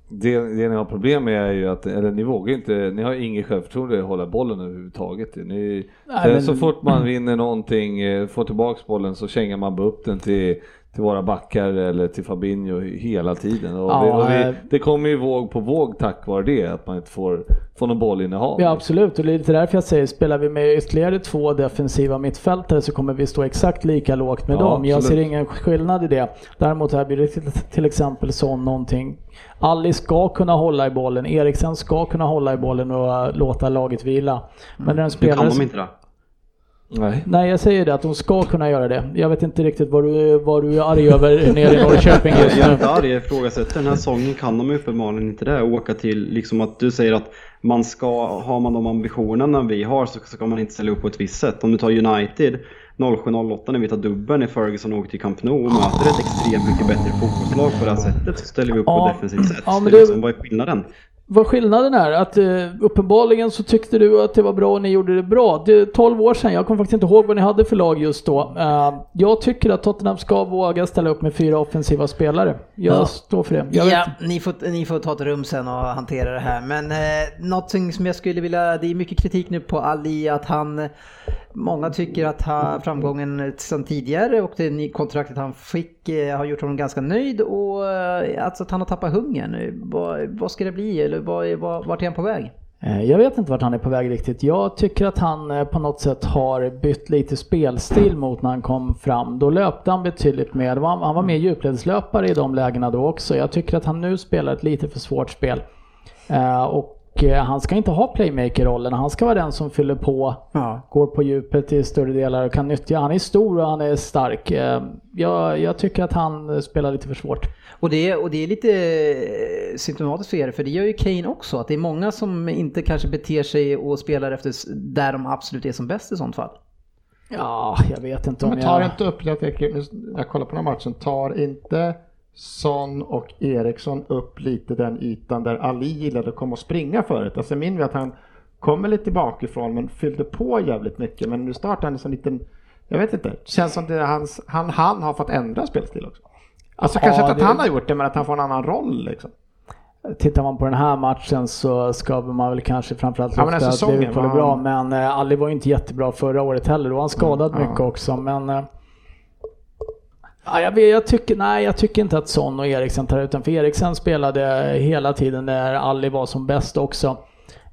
Det, det ni har problem med är ju att eller ni vågar inte, ni har ingen självförtroende att hålla bollen överhuvudtaget. Ni, Nej, men... Så fort man vinner någonting, får tillbaka bollen så kängar man upp den till, till våra backar eller till Fabinho hela tiden. Och ja, det, och vi, det kommer ju våg på våg tack vare det, att man inte får, får någon bollinnehav. Ja absolut, och det är lite därför jag säger, spelar vi med ytterligare två defensiva mittfältare så kommer vi stå exakt lika lågt med ja, dem. Jag absolut. ser ingen skillnad i det. Däremot här blir det till, till exempel sån någonting. Ali ska kunna hålla i bollen, Eriksen ska kunna hålla i bollen och låta laget vila. Men när en spelare... Det kan de inte då? Nej. Nej, jag säger det att de ska kunna göra det. Jag vet inte riktigt vad du, vad du är arg över nere i Norrköping just nu. Jag är inte arg, jag ifrågasätter. Den här sången kan de uppenbarligen inte det. Åka till liksom att du säger att man ska, har man de ambitionerna vi har så, så kan man inte ställa upp på ett visst sätt. Om du tar United noll sju noll åtta när vi tar dubben i Ferguson och åker till Camp Nou och möter ett extremt mycket bättre fotbollslag på det här sättet så ställer vi upp ja, på defensivt sätt. Ja, men det är liksom, vad är skillnaden? Vad skillnaden är, att uh, uppenbarligen så tyckte du att det var bra och ni gjorde det bra. Det är tolv år sedan, jag kommer faktiskt inte ihåg vad ni hade för lag just då. Uh, jag tycker att Tottenham ska våga ställa upp med fyra offensiva spelare. Jag ja. står för det. Ja, ni, får, ni får ta ett rum sen och hantera det här. Men uh, någonting som jag skulle vilja, det är mycket kritik nu på Ali att han, många tycker att han, framgången sedan tidigare och det kontraktet han fick uh, har gjort honom ganska nöjd och uh, alltså att han har tappat hungern. Vad, vad ska det bli eller? Vart är han på väg? Jag vet inte vart han är på väg riktigt. Jag tycker att han på något sätt har bytt lite spelstil mot när han kom fram. Då löpte han betydligt mer. Han var mer djupledslöpare i de lägena då också. Jag tycker att han nu spelar ett lite för svårt spel. Och han ska inte ha playmaker-rollen. Han ska vara den som fyller på, ja. går på djupet i större delar och kan nyttja. Han är stor och han är stark. Jag, jag tycker att han spelar lite för svårt. Och det, och det är lite symptomatiskt för er, för det gör ju Kane också, att det är många som inte kanske beter sig och spelar efter där de absolut är som bäst i sånt fall. Ja, jag vet inte om jag... Tar inte upp, jag, tänker, jag kollar på den här matchen, tar inte Son och Eriksson upp lite den ytan där Ali gillade att komma och springa förut? Alltså minns vi att han kommer lite bakifrån men fyllde på jävligt mycket, men nu startar han en liten, jag vet inte, känns som det hans, han, han har fått ändra spelstil också. Alltså ja, kanske inte att det... han har gjort det, men att han får en annan roll liksom. Tittar man på den här matchen så ska man väl kanske framförallt ja, lyfta att Liverpool är bra, men eh, Ali var ju inte jättebra förra året heller, då var han skadad mm, mycket ja. också, men eh, jag, vet, jag, tycker, nej, jag tycker inte att Son och Eriksen tar ut den, för Eriksen spelade mm. hela tiden när Ali var som bäst också.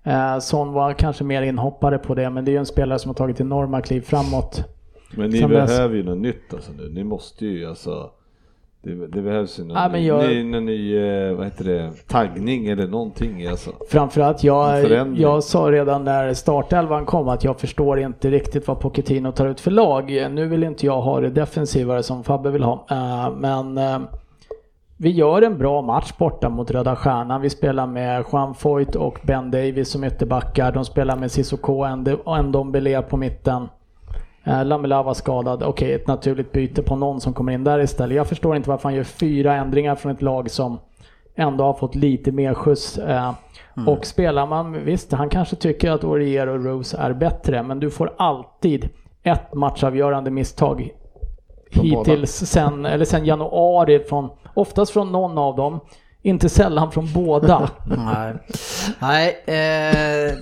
eh, Son var kanske mer inhoppare på det, men det är ju en spelare som har tagit enorma kliv framåt. Men ni behöver ju något nytt alltså nu, ni måste ju alltså Det, det behövs ju någon, ja, men jag, ny, någon ny vad heter det, taggning eller någonting alltså. Framförallt jag, jag sa redan när startelvan kom att jag förstår inte riktigt vad Pochettino tar ut för lag. Nu vill inte jag ha det defensivare som Fabbe vill ha, men vi gör en bra match borta mot Röda Stjärnan. Vi spelar med Juan Foyt och Ben Davies som ytterbackar. De spelar med Sissoko och Ndombele på mitten. Lamela var skadad. Okej, ett naturligt byte på någon som kommer in där istället. Jag förstår inte varför han gör fyra ändringar från ett lag som ändå har fått lite mer skjuts. Mm. Och spelar man, visst, han kanske tycker att Aurier och Rose är bättre, men du får alltid ett matchavgörande misstag hittills sen, eller sen januari, från, oftast från någon av dem. Inte sällan från båda. Nej, Nej eh,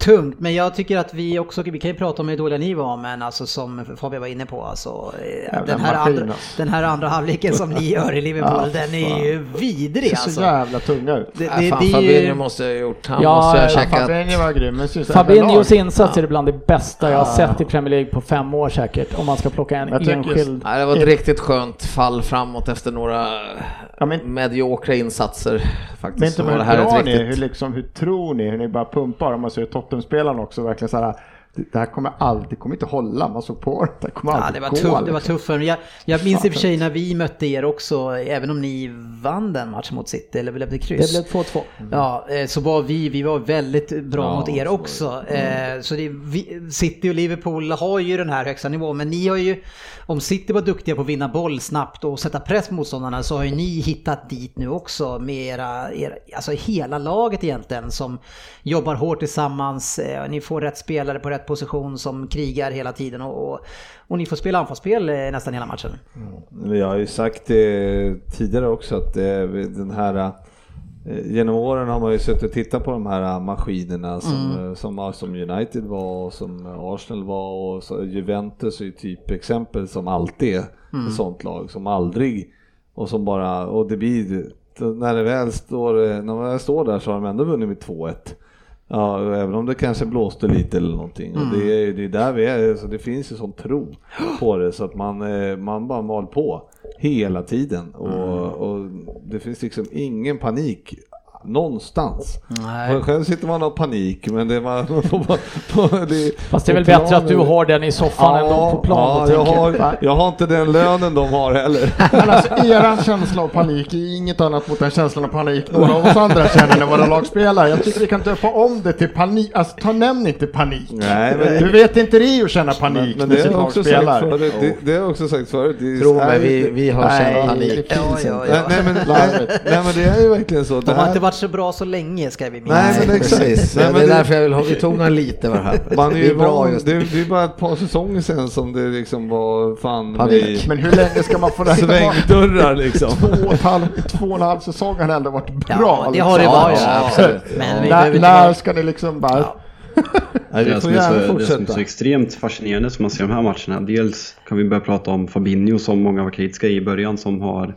tungt, men jag tycker att vi också, vi kan ju prata om hur dåliga ni var, men alltså som Fabian var inne på, alltså den här, andra, den här andra halvleken som ni gör i Liverpool, ja, den är ju vidrig alltså. Det ser så jävla tunga ut. Det, det, ja, fan, Fabinho måste ha gjort, han ja, måste ha checkat. Fabinho var grym. Fabinhos insats ja. är bland det bästa jag har sett i Premier League på fem år säkert, om man ska plocka en jag enskild. Nej, det var ett riktigt skönt fall framåt efter några ja, men, mediokra insatser faktiskt. Men inte hur tror ni, hur, liksom, hur tror ni, hur ni bara pumpar om man ser topp spelarna också verkligen så här, det här kommer alltid, kommer inte hålla, man såg på det, kommer ja, det var gå, tuff, liksom. Det var tuffare. Jag, jag minns i och för sig när vi mötte er också, även om ni vann den matchen mot City, eller blev det kryss? Det blev två två. Mm. Ja, så var vi, vi var väldigt bra ja, mot er också. Mm. Så det, vi, City och Liverpool har ju den här högsta nivån, men ni har ju, om City var duktiga på att vinna boll snabbt och sätta press mot sådana, så har ju ni hittat dit nu också med era, era, alltså hela laget egentligen som jobbar hårt tillsammans. Ni får rätt spelare på rätt position som krigar hela tiden, och, och, och ni får spela anfallsspel nästan hela matchen. Mm. Jag har ju sagt det tidigare också att den här genom åren har man ju suttit och tittat på de här maskinerna som, mm. som, som United var och som Arsenal var, och så Juventus är ju typ exempel som alltid är mm. ett sånt lag som aldrig, och som bara, och det blir när det väl står, när man står där så har de ändå vunnit med två ett. Ja, även om det kanske blåste lite eller någonting. Mm. Och det är det är där vi är, så det finns ju sån tro på det så att man man bara mal på hela tiden, och, mm. och det finns liksom ingen panik någonstans. Nej. Själv sitter man av panik, men det var fast det är väl bättre planen. Att du har den i soffan ja, än de på planen. Ja, jag, har, jag har inte den lönen de har heller. Men alltså eran känsla av panik är inget annat mot den känslan av panik några av oss andra känner när våra lagspelare. Jag tycker vi kan döpa om det till panik. Alltså ta nämn inte panik. Nej, men... Du vet inte det att känna panik men, men det, är också sagt för, det, det, det är också sagt förut. Tro mig, vi, vi har nej, känt panik. Ja, ja, ja. Nej, men, nej men det är ju verkligen så. Det här... så bra så länge ska vi minnas. Nej men exakt. Nej, men det är det... därför jag vill ha vi tonar lite var här. Man är ju det är bra van, just. Det är, det är bara ett par säsonger sen som det liksom var fan panik. Men hur länge ska man få det svängdörrar liksom? två och en halv två och en halv säsong har ändå varit bra. Ja, det har liksom. Det varit. Ja, absolut. Men vi när, när ska ni liksom bara ja. Nej, det, det, som så, det som är så extremt fascinerande som man ser de här matcherna. Dels kan vi börja prata om Fabinho som många var kritiska i början, som har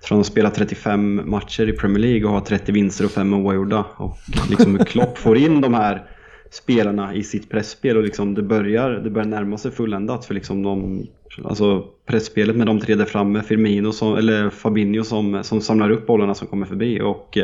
från att spela trettiofem matcher i Premier League och har trettio vinster och fem oavgjorda, och liksom Klopp får in de här spelarna i sitt pressspel och liksom det börjar det börjar närma sig fulländat för liksom de, alltså pressspelet med de tre där framme, Firmino som, eller Fabinho som som samlar upp bollarna som kommer förbi, och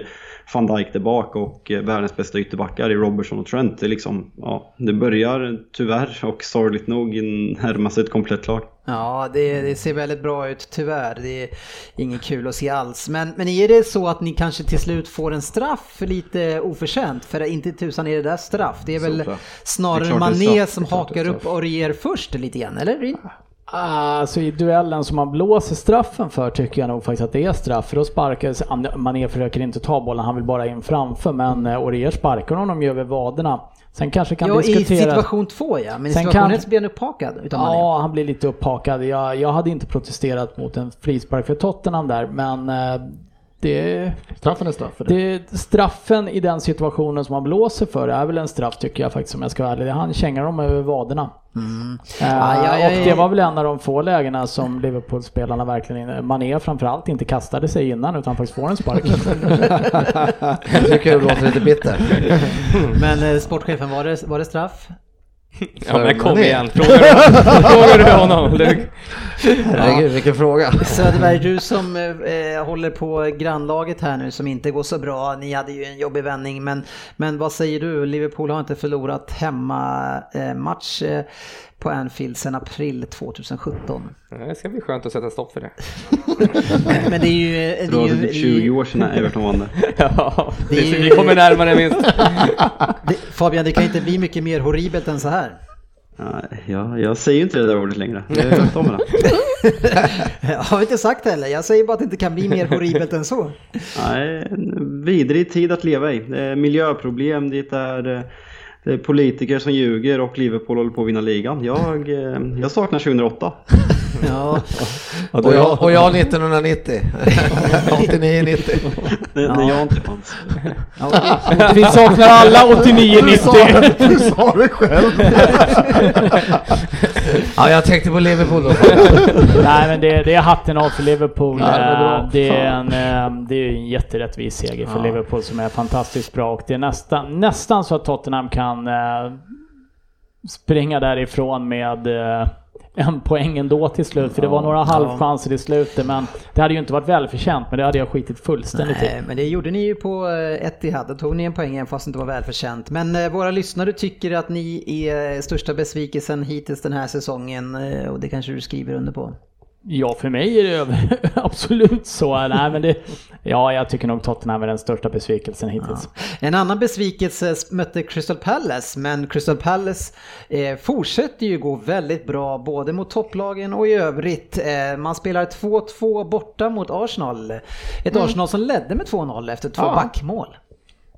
Van Dijk där bak, och världens bästa ytterbackar i Robertson och Trent. Det liksom ja, det börjar tyvärr och sorgligt nog närma sig ett komplett lag. Ja, det, det ser väldigt bra ut tyvärr. Det är inget kul att se alls. Men, men är det så att ni kanske till slut får en straff lite oförtjänt? För inte tusan är det där straff. Det är väl så, snarare det är Mané som hakar upp och reger först lite igen, eller? Alltså i duellen som man blåser straffen för tycker jag nog faktiskt att det är straff. För då sparkar Mané, försöker inte ta bollen, han vill bara in framför. Men Origi sparkar honom ju över vaderna. Sen kanske kan ja, diskutera. I situation två ja, men i situation ett kan... blir han upphakad. Utan ja, han blir lite upphakad. Jag, jag hade inte protesterat mot en frispark för Tottenham där, men det... Straffen är straff för det. Det, straffen i den situationen som han blåser för är väl en straff tycker jag faktiskt, om jag ska vara ärlig. Han kängar dem över vaderna. Mm. Uh, aj, aj, aj. Och det var väl en av de få lägena som Liverpool-spelarna verkligen, Mané framförallt, inte kastade sig innan utan faktiskt får en spark. Jag tycker det låter lite bitter. Men eh, sportchefen, var det, var det straff? Ja, men kom igen, frågar du honom? Herregud, vilken fråga. Söderberg, du som eh, håller på grannlaget här nu som inte går så bra. Ni hade ju en jobbig vändning, men, men vad säger du? Liverpool har inte förlorat hemmamatch eh, eh, på Anfield sedan april tjugosjutton. Det ska bli skönt att sätta stopp för det. Men det är ju... Det är ju, det är tjugo år sedan Everton vann det. Ja, det är ju, vi kommer närmare minst. Det, Fabian, det kan inte bli mycket mer horribelt än så här. Ja, jag säger ju inte det där ordet längre. Jag har inte sagt heller. Jag säger bara att det inte kan bli mer horribelt än så. Nej, vidrig tid att leva i. Det är miljöproblem, det är... Det är politiker som ljuger och Liverpool håller på att vinna ligan. Jag, jag saknar tjugohundraåtta. Ja. Och jag, och jag nittonhundranittio. åttionio nittio. Det, ja. Det jag inte fanns. Ja. Vi saknar alla åttionio nittio. Du sa det själv. Ja, jag tänkte på Liverpool då. Nej, men det, det är hatten av för Liverpool. Ja, det, det, är en, det är en jätterättvis seger för ja. Liverpool som är fantastiskt bra. Och det är nästan, nästan så att Tottenham kan eh, springa därifrån med... Eh, en poäng ändå till slut, för det var några ja, halvchanser ja. i slutet, men det hade ju inte varit välförtjänt, men det hade jag skitit fullständigt. Nej, i. Men det gjorde ni ju på Etihad, då tog ni en poäng fast det inte var välförtjänt. Men våra lyssnare tycker att ni är största besvikelsen hittills den här säsongen, och det kanske du skriver under på. Ja, för mig är det absolut så. Nej, men det, ja, jag tycker nog Tottenham är den största besvikelsen hittills. Ja. En annan besvikelse mötte Crystal Palace, men Crystal Palace eh, fortsätter ju gå väldigt bra både mot topplagen och i övrigt. Eh, man spelar två två borta mot Arsenal. Ett mm. Arsenal som ledde med två noll efter två ja. backmål.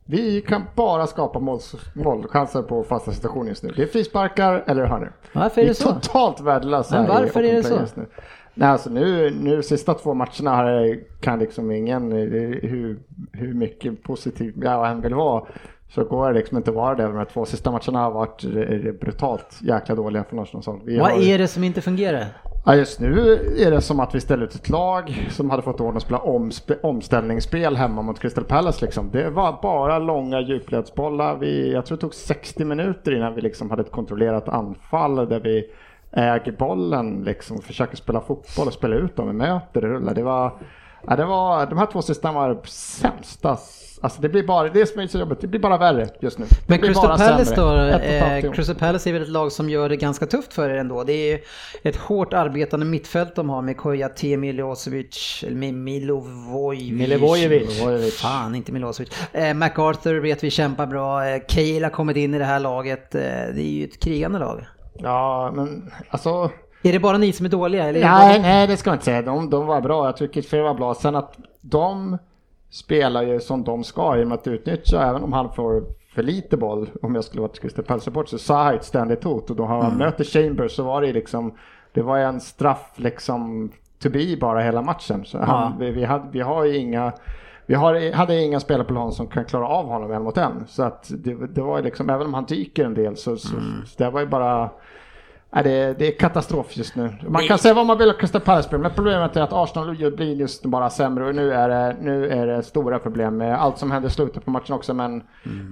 Vi kan bara skapa måls- målchanser på fasta situationer just nu. Det är frisparkar eller hörner. Varför är det, det är så? Totalt värdelösa. Men varför är det så? Nej, alltså nu, nu sista två matcherna här kan liksom ingen, hur, hur mycket positivt jag än vill vara, så går det liksom inte vara det. De här två sista matcherna har varit brutalt jäkla dåliga för något sånt. Vi Vad har, är det som inte fungerar? Ja, just nu är det som att vi ställer ut ett lag som hade fått ordning att spela omspe, omställningsspel hemma mot Crystal Palace. Liksom. Det var bara långa djupledsbollar. Vi, jag tror det tog sextio minuter innan vi liksom hade ett kontrollerat anfall där vi äger bollen, liksom, försöker spela fotboll och spela ut dem i möter och rullar. Det var, ja, det var, de här två sista var sämsta. Alltså det blir bara, det är som är så jobbigt, det blir bara värre just nu. Det Men Crystal Palace då, eh, Crystal Palace är väl ett lag som gör det ganska tufft för er ändå. Det är ett hårt arbetande mittfält de har med Koyate, Milosevic, Milovojevic. Milovojevic. Fan, inte Milosevic. Eh, MacArthur vet vi kämpar bra. Eh, Kale har kommit in i det här laget. Eh, det är ju ett krigande lag. Ja, men alltså... Är det bara ni som är dåliga? Eller är nej, det bara... nej, det ska jag inte säga. De, de var bra. Jag tycker att det var bra. Sen att de spelar ju som de ska genom att utnyttja, även om han får för lite boll, om jag skulle vara till Crystal Palace support, så sa han ett ständigt hot. Och då han mm. möter Chambers så var det liksom, det var en straff liksom to be bara hela matchen. Så han, vi, vi, hade, vi har ju inga... Vi har, hade inga spelare på honom som kan klara av honom en mot en. Så att det, det var liksom, även om han dyker en del så, så, mm. så det var ju bara... Nej, det, det är katastrof just nu. Man kan säga vad man vill om Crystal Palace, men problemet är att Arsenal blir just bara sämre, och nu är det, nu är det stora problem med allt som händer i slutet på matchen också, men mm.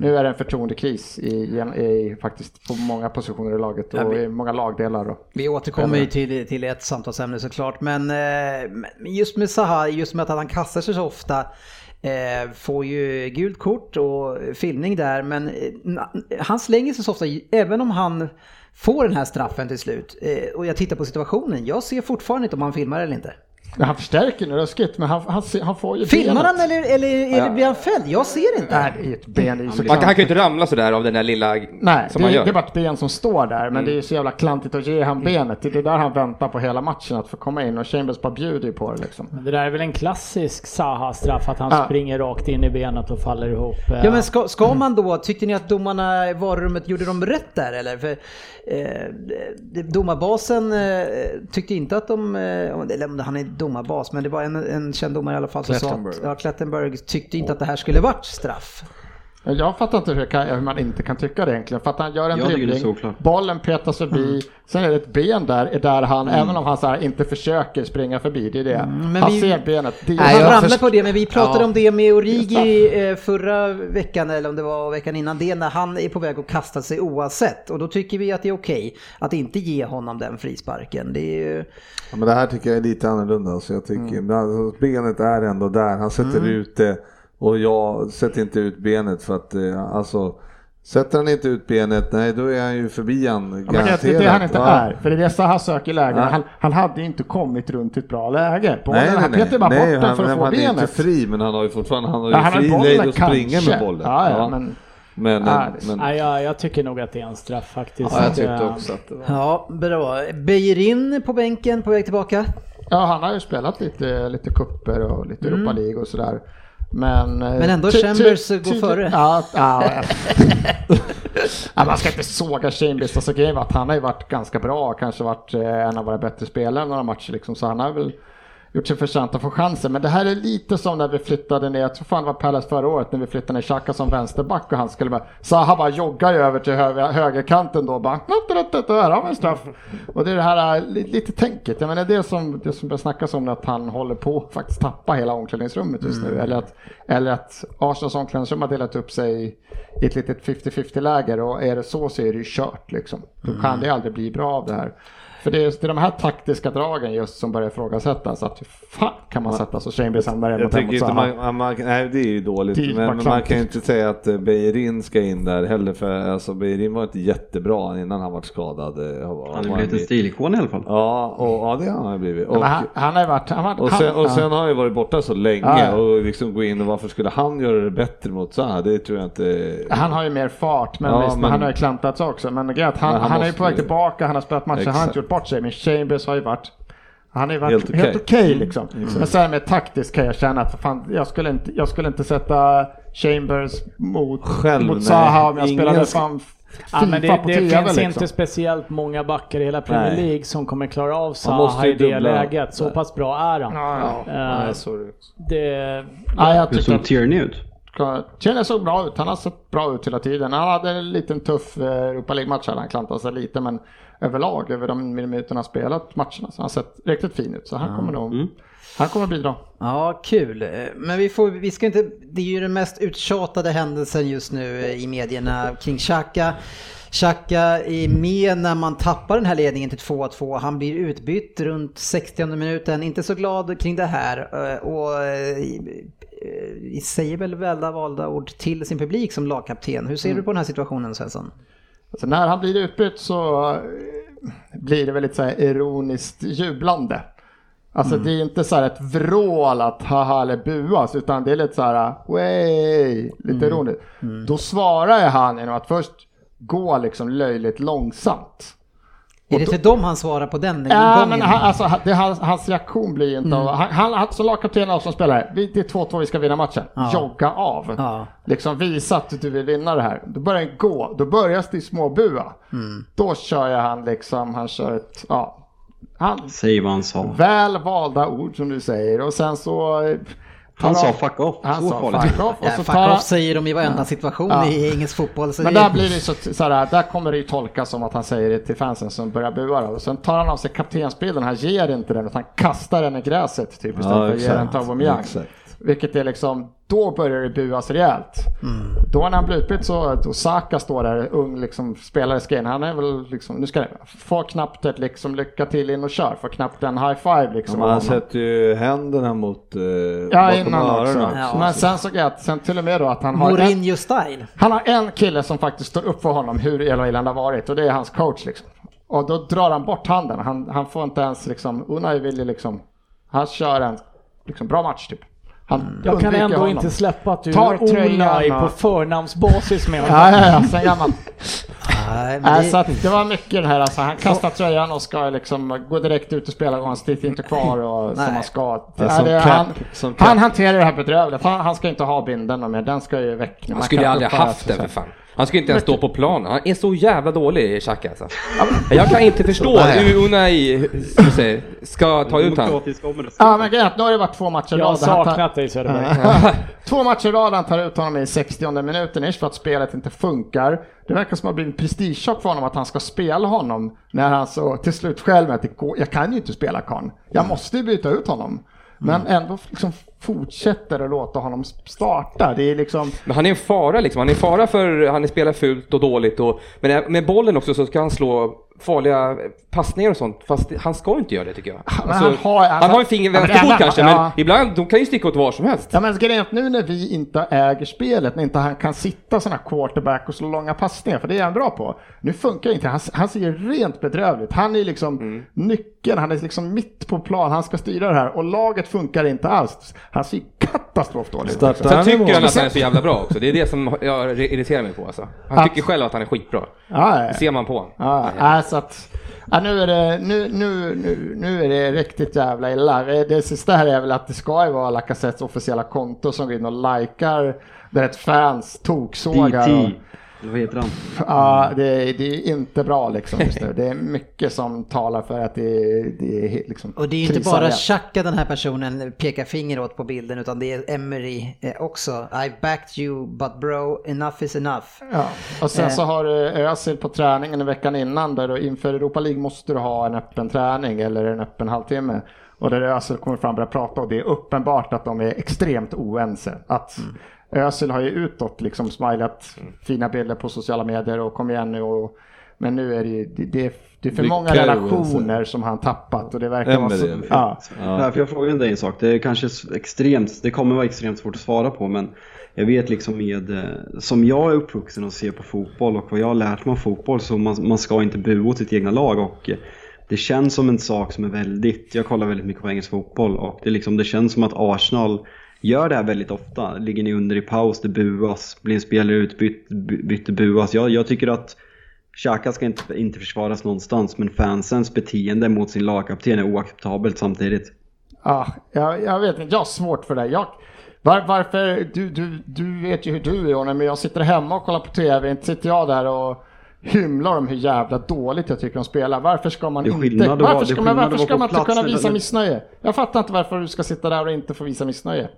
nu är det en förtroendekris i, i, i faktiskt på många positioner i laget och ja, vi, i många lagdelar. Då. Vi återkommer ju till, till ett samtalsämne såklart, men just med Zaha, just med att han kastar sig så ofta, får ju gult kort och filmning där, men han slänger sig så ofta, även om han får den här straffen till slut. Eh, och jag tittar på situationen. Jag ser fortfarande inte om han filmar eller inte. Han förstärker nu röskigt, men han, han, han får ju filmar benet. Han eller, eller, eller ja. Blir han fälld? Jag ser inte. Nej, det är ett ben. Är så man kan, han kan ju inte ramla så där av den där lilla... Nej, som det, han gör. Det är bara ett ben som står där, men mm. det är så jävla klantigt att ge han benet. Det är där han väntar på hela matchen, att få komma in, och Chambers bara bjuder på det liksom. Men det där är väl en klassisk Zaha-straff, att han ja. springer rakt in i benet och faller ihop. Eh. Ja, men ska, ska man då, tyckte ni att domarna i varummet gjorde dem rätt där, eller? För eh, domarbasen eh, tyckte inte att de... Eh, han är domarbas, men det var en, en känd domare i alla fall som sa att ja, Klettenberg tyckte inte att det här skulle varit straff. Jag fattar inte hur, kan, hur man inte kan tycka det egentligen, för att han gör en dribbling, bollen petas förbi, mm. sen är det ett ben där, där han, mm. även om han så här inte försöker springa förbi, det är det. Mm, men han vi, ser benet. Det nej, han ramlar först- på det, men vi pratade ja. om det med Origi förra veckan, eller om det var veckan innan det, när han är på väg att kasta sig oavsett, och då tycker vi att det är okej att inte ge honom den frisparken. Det är ju... ja, men det här tycker jag är lite annorlunda, så jag tycker, mm. alltså, benet är ändå där, han sätter mm. ut det. Och jag sätter inte ut benet för att, alltså, sätter han inte ut benet, nej då är han ju förbi han ja, garanterat. Det är det han inte är, för det är det Zaha söker lägen. Ja. Han, han hade ju inte kommit runt ett bra läge. På nej, nej, han petade bara nej, bort den för att få han benet. Han är inte fri, men han har ju fortfarande han har ju ja, fri lejd att springa med bollen. Ja, ja, ja. Men... Men, ah, men... Ah, ja, jag tycker nog att det är en straff faktiskt. Ja, jag tyckte också att det var. Ja, bra. Beirin på bänken på väg tillbaka. Ja, han har ju spelat lite, lite kupper och lite mm. Europa League och sådär. Men, men ändå ty, Chambers ty, ty, går före. Ja, ja, ja. ja, man ska inte såga Chambers. Alltså, han har ju varit ganska bra, kanske varit en av våra bättre spelare några matcher liksom, så han har väl gjort sig förtjänt att få chansen. Men det här är lite som när vi flyttade ner, jag tror fan det var Palace förra året, när vi flyttade ner Xhaka som vänsterback och han skulle bara, Zaha bara joggar ju över till hö- högerkanten då och bara här har vi en straff. Och det är det här lite tänket, jag menar det som det som börjar snackas om, att han håller på att faktiskt tappa hela omklädningsrummet just nu, mm. eller, att, eller att Arsenals omklädningsrum har delat upp sig i, i ett litet fifty-fifty läger, och är det så så är det ju kört liksom. Då kan mm. det aldrig bli bra av det här. För det är just de här taktiska dragen just som börjar ifrågasättas, att hur fan kan man sätta så Chambers hamnar emot emot så man, man, nej det är ju dåligt, det är men, men man kan ju inte säga att Beirin ska in där heller, för alltså, Beirin var inte jättebra innan han var skadad. Han, han blev blivit en stilikon i alla fall. Ja, och, ja det har han blivit. Och, han, han har varit, han varit, och, sen, och sen har han ju varit borta så länge ja. och liksom gå in, och varför skulle han göra det bättre mot så här? Det tror jag inte. Han har ju mer fart, men, ja, visst, men han har ju klantats också, men grej, han, men han, han är ju på väg tillbaka, han har spelat matcher, han har inte gjort bort sig, men Chambers har ju varit han har ju varit helt okej okay. okay, liksom. Mm. Men så här med taktiskt kan jag känna att fan, jag, skulle inte, jag skulle inte sätta Chambers mot, Själv, mot Zaha om jag spelade sk- fan ja, men det, det finns liksom inte speciellt många backar i hela Premier League nej. som kommer klara av Zaha i det läget. Så pass bra är han. Ja, ja. Uh, nej, sorry. Det hur såg Tierney ut? Tierney såg bra ut, han har sett bra ut hela tiden. Han hade en liten tuff Europa League-match, han klantade sig lite, men överlag över de minuterna han spelat matcherna så har sett riktigt fin ut, så han kommer nog mm. han kommer bidra. Ja, kul. Men vi får vi ska inte det är ju den mest uttjatade händelsen just nu i medierna kring Xhaka. Xhaka är med när man tappar den här ledningen till two two. Han blir utbytt runt sextiosjunde minuten. Inte så glad kring det här, och säger väl välda valda ord till sin publik som lagkapten. Hur ser mm. du på den här situationen, Svensson? Alltså när han blir utbytt så blir det väl lite så här ironiskt jublande. Alltså mm. det är inte så här ett vrål att haha eller buas, utan det är lite så här way, lite mm. ironiskt. Mm. Då svarar han genom att först gå liksom löjligt långsamt. Är det till dem han svarar på den gången? Ja, men han, alltså, det, hans, hans reaktion blir inte mm. av... Han, han, så lagkaptenen av som spelare, det är två två vi ska vinna matchen. Ja. Jogga av. Ja. Liksom visa att du vill vinna det här. Då börjar han gå. Då börjar det småbua. Mm. Då kör jag han liksom... Han kör ett... Ja, han, säger vad han sa. Välvalda ord som du säger. Och sen så... Han sa fuck off. Han så sa fuck off. Och så fuck tar... off säger de i varenda ja. situation ja. i engelsk fotboll. Så men där, blir det så, så här, där kommer det ju tolkas som att han säger det till fansen som börjar bua. Och sen tar han av sig kaptensbilden. Han ger inte den, utan han kastar den i gräset. Typ, istället ja, för att ge den till Aubameyang. Vilket är liksom, då börjar det buas rejält. Mm. Då när han blir utbytt så, och Xhaka står där, ung liksom, spelare skin. Han är väl liksom, nu ska få knappt ett liksom, lycka till in och kör. Få knappt en high five liksom. Ja, han sätter ju händerna mot eh, ja, innan också. Också. Ja. Men sen såg jag att, sen till och med då att han har Mourinho en, style. Han har en kille som faktiskt står upp för honom hur illa illa han har varit. Och det är hans coach liksom. Och då drar han bort handen. Han, han får inte ens liksom, Unai vill ju liksom, han kör en liksom, bra match typ. Han, jag kan ändå honom. Inte släppa att du Unai på förnamnsbasis med honom. Ja, ja, ja, sen gammal. Nej, men alltså, det... det var mycket den här alltså, han kastar tröjan och ska liksom gå direkt ut och spela och han sitter inte kvar och som man ska. Alltså, det, han, han, han hanterar det här bedrövligt. Han, han ska inte ha binden med. Den ska ju väck. Han skulle aldrig haft den för fan. Han skulle inte ens stå på plan. Han är så jävla dålig i Xhaka alltså. Jag kan inte förstå hur Unai ska ta ut han. Ja, men gett, nu har det varit två matcher jag har saknat dig Söderberg. Två matcher i rad han tar ut honom i sextionde minuten ish för att spelet inte funkar. Det verkar som att det blir en prestigechock för honom att han ska spela honom när han så till slut själv med att går, jag kan ju inte spela kan. Jag måste ju byta ut honom. Men ändå liksom fortsätter att låta honom starta. Det är liksom... Men han är en fara liksom. Han är en fara för han spelar fult och dåligt och... Men med bollen också så ska han slå farliga passningar och sånt. Fast han ska inte göra det tycker jag. Men alltså, han har, han, han har en finger vänster ja, på kanske. Men ja. Ibland de kan ju sticka åt var som helst. Ja men grejen nu när vi inte äger spelet. När inte han kan sitta sådana quarterback och slå långa passningar. För det är han bra på. Nu funkar inte. Han, han ser rent bedrövligt. Han är liksom mm. nyckeln. Han är liksom mitt på plan. Han ska styra det här. Och laget funkar inte alls. Han ser katastrofdåligt. Sen tycker han att han är så jävla bra också. Det är det som jag irriterar mig på alltså. Han att... tycker själv att han är skitbra. Ah, det ser man på honom. Ah, ja. Alltså att, ja, nu, är det, nu, nu, nu, nu är det riktigt jävla illa. Det sista här är väl att det ska ju vara Lacazettes officiella konto som går in och likar där ett fans toksågar. D T. Vad heter han? Ja, det, det är inte bra liksom just nu. Det är mycket som talar för att det, det är liksom. Och det är inte bara Xhaka den här personen pekar finger åt på bilden utan det är Emery också. I backed you but bro, enough is enough. Ja. Och sen så har Özil på träningen en veckan innan där då inför Europa League måste du ha en öppen träning eller en öppen halvtimme. Och där Özil kommer fram och börjar prata och det är uppenbart att de är extremt oense. Att mm. Özil har ju utåt liksom smilat mm. fina bilder på sociala medier och kom igen nu och, men nu är det ju det, det, det är för Lycka många relationer alltså. Som han tappat och det verkar Emery, vara så, Emery. Ja. Ja. Nej, för jag frågar dig en sak, det är kanske extremt, det kommer vara extremt svårt att svara på men jag vet liksom med som jag är uppvuxen och ser på fotboll och vad jag har lärt mig om fotboll så man, man ska inte bua åt sitt egna lag och det känns som en sak som är väldigt, jag kollar väldigt mycket på engelsk fotboll och det, liksom, det känns som att Arsenal gör det här väldigt ofta. Ligger ni under i paus, det buas. Blir en spelare utbytt, byter buas. Jag, jag tycker att Xhaka ska inte, inte försvaras någonstans. Men fansens beteende mot sin lagkapten är oacceptabelt samtidigt. Ah, jag, jag vet inte, jag har svårt för det. Jag, var, varför, du, du, du vet ju hur du är. Men jag sitter hemma och kollar på tv. Inte sitter jag där och hymlar om hur jävla dåligt jag tycker de spelar. Varför ska man inte var, varför ska man, varför ska man inte kunna visa det... missnöje? Jag fattar inte varför du ska sitta där och inte få visa missnöje.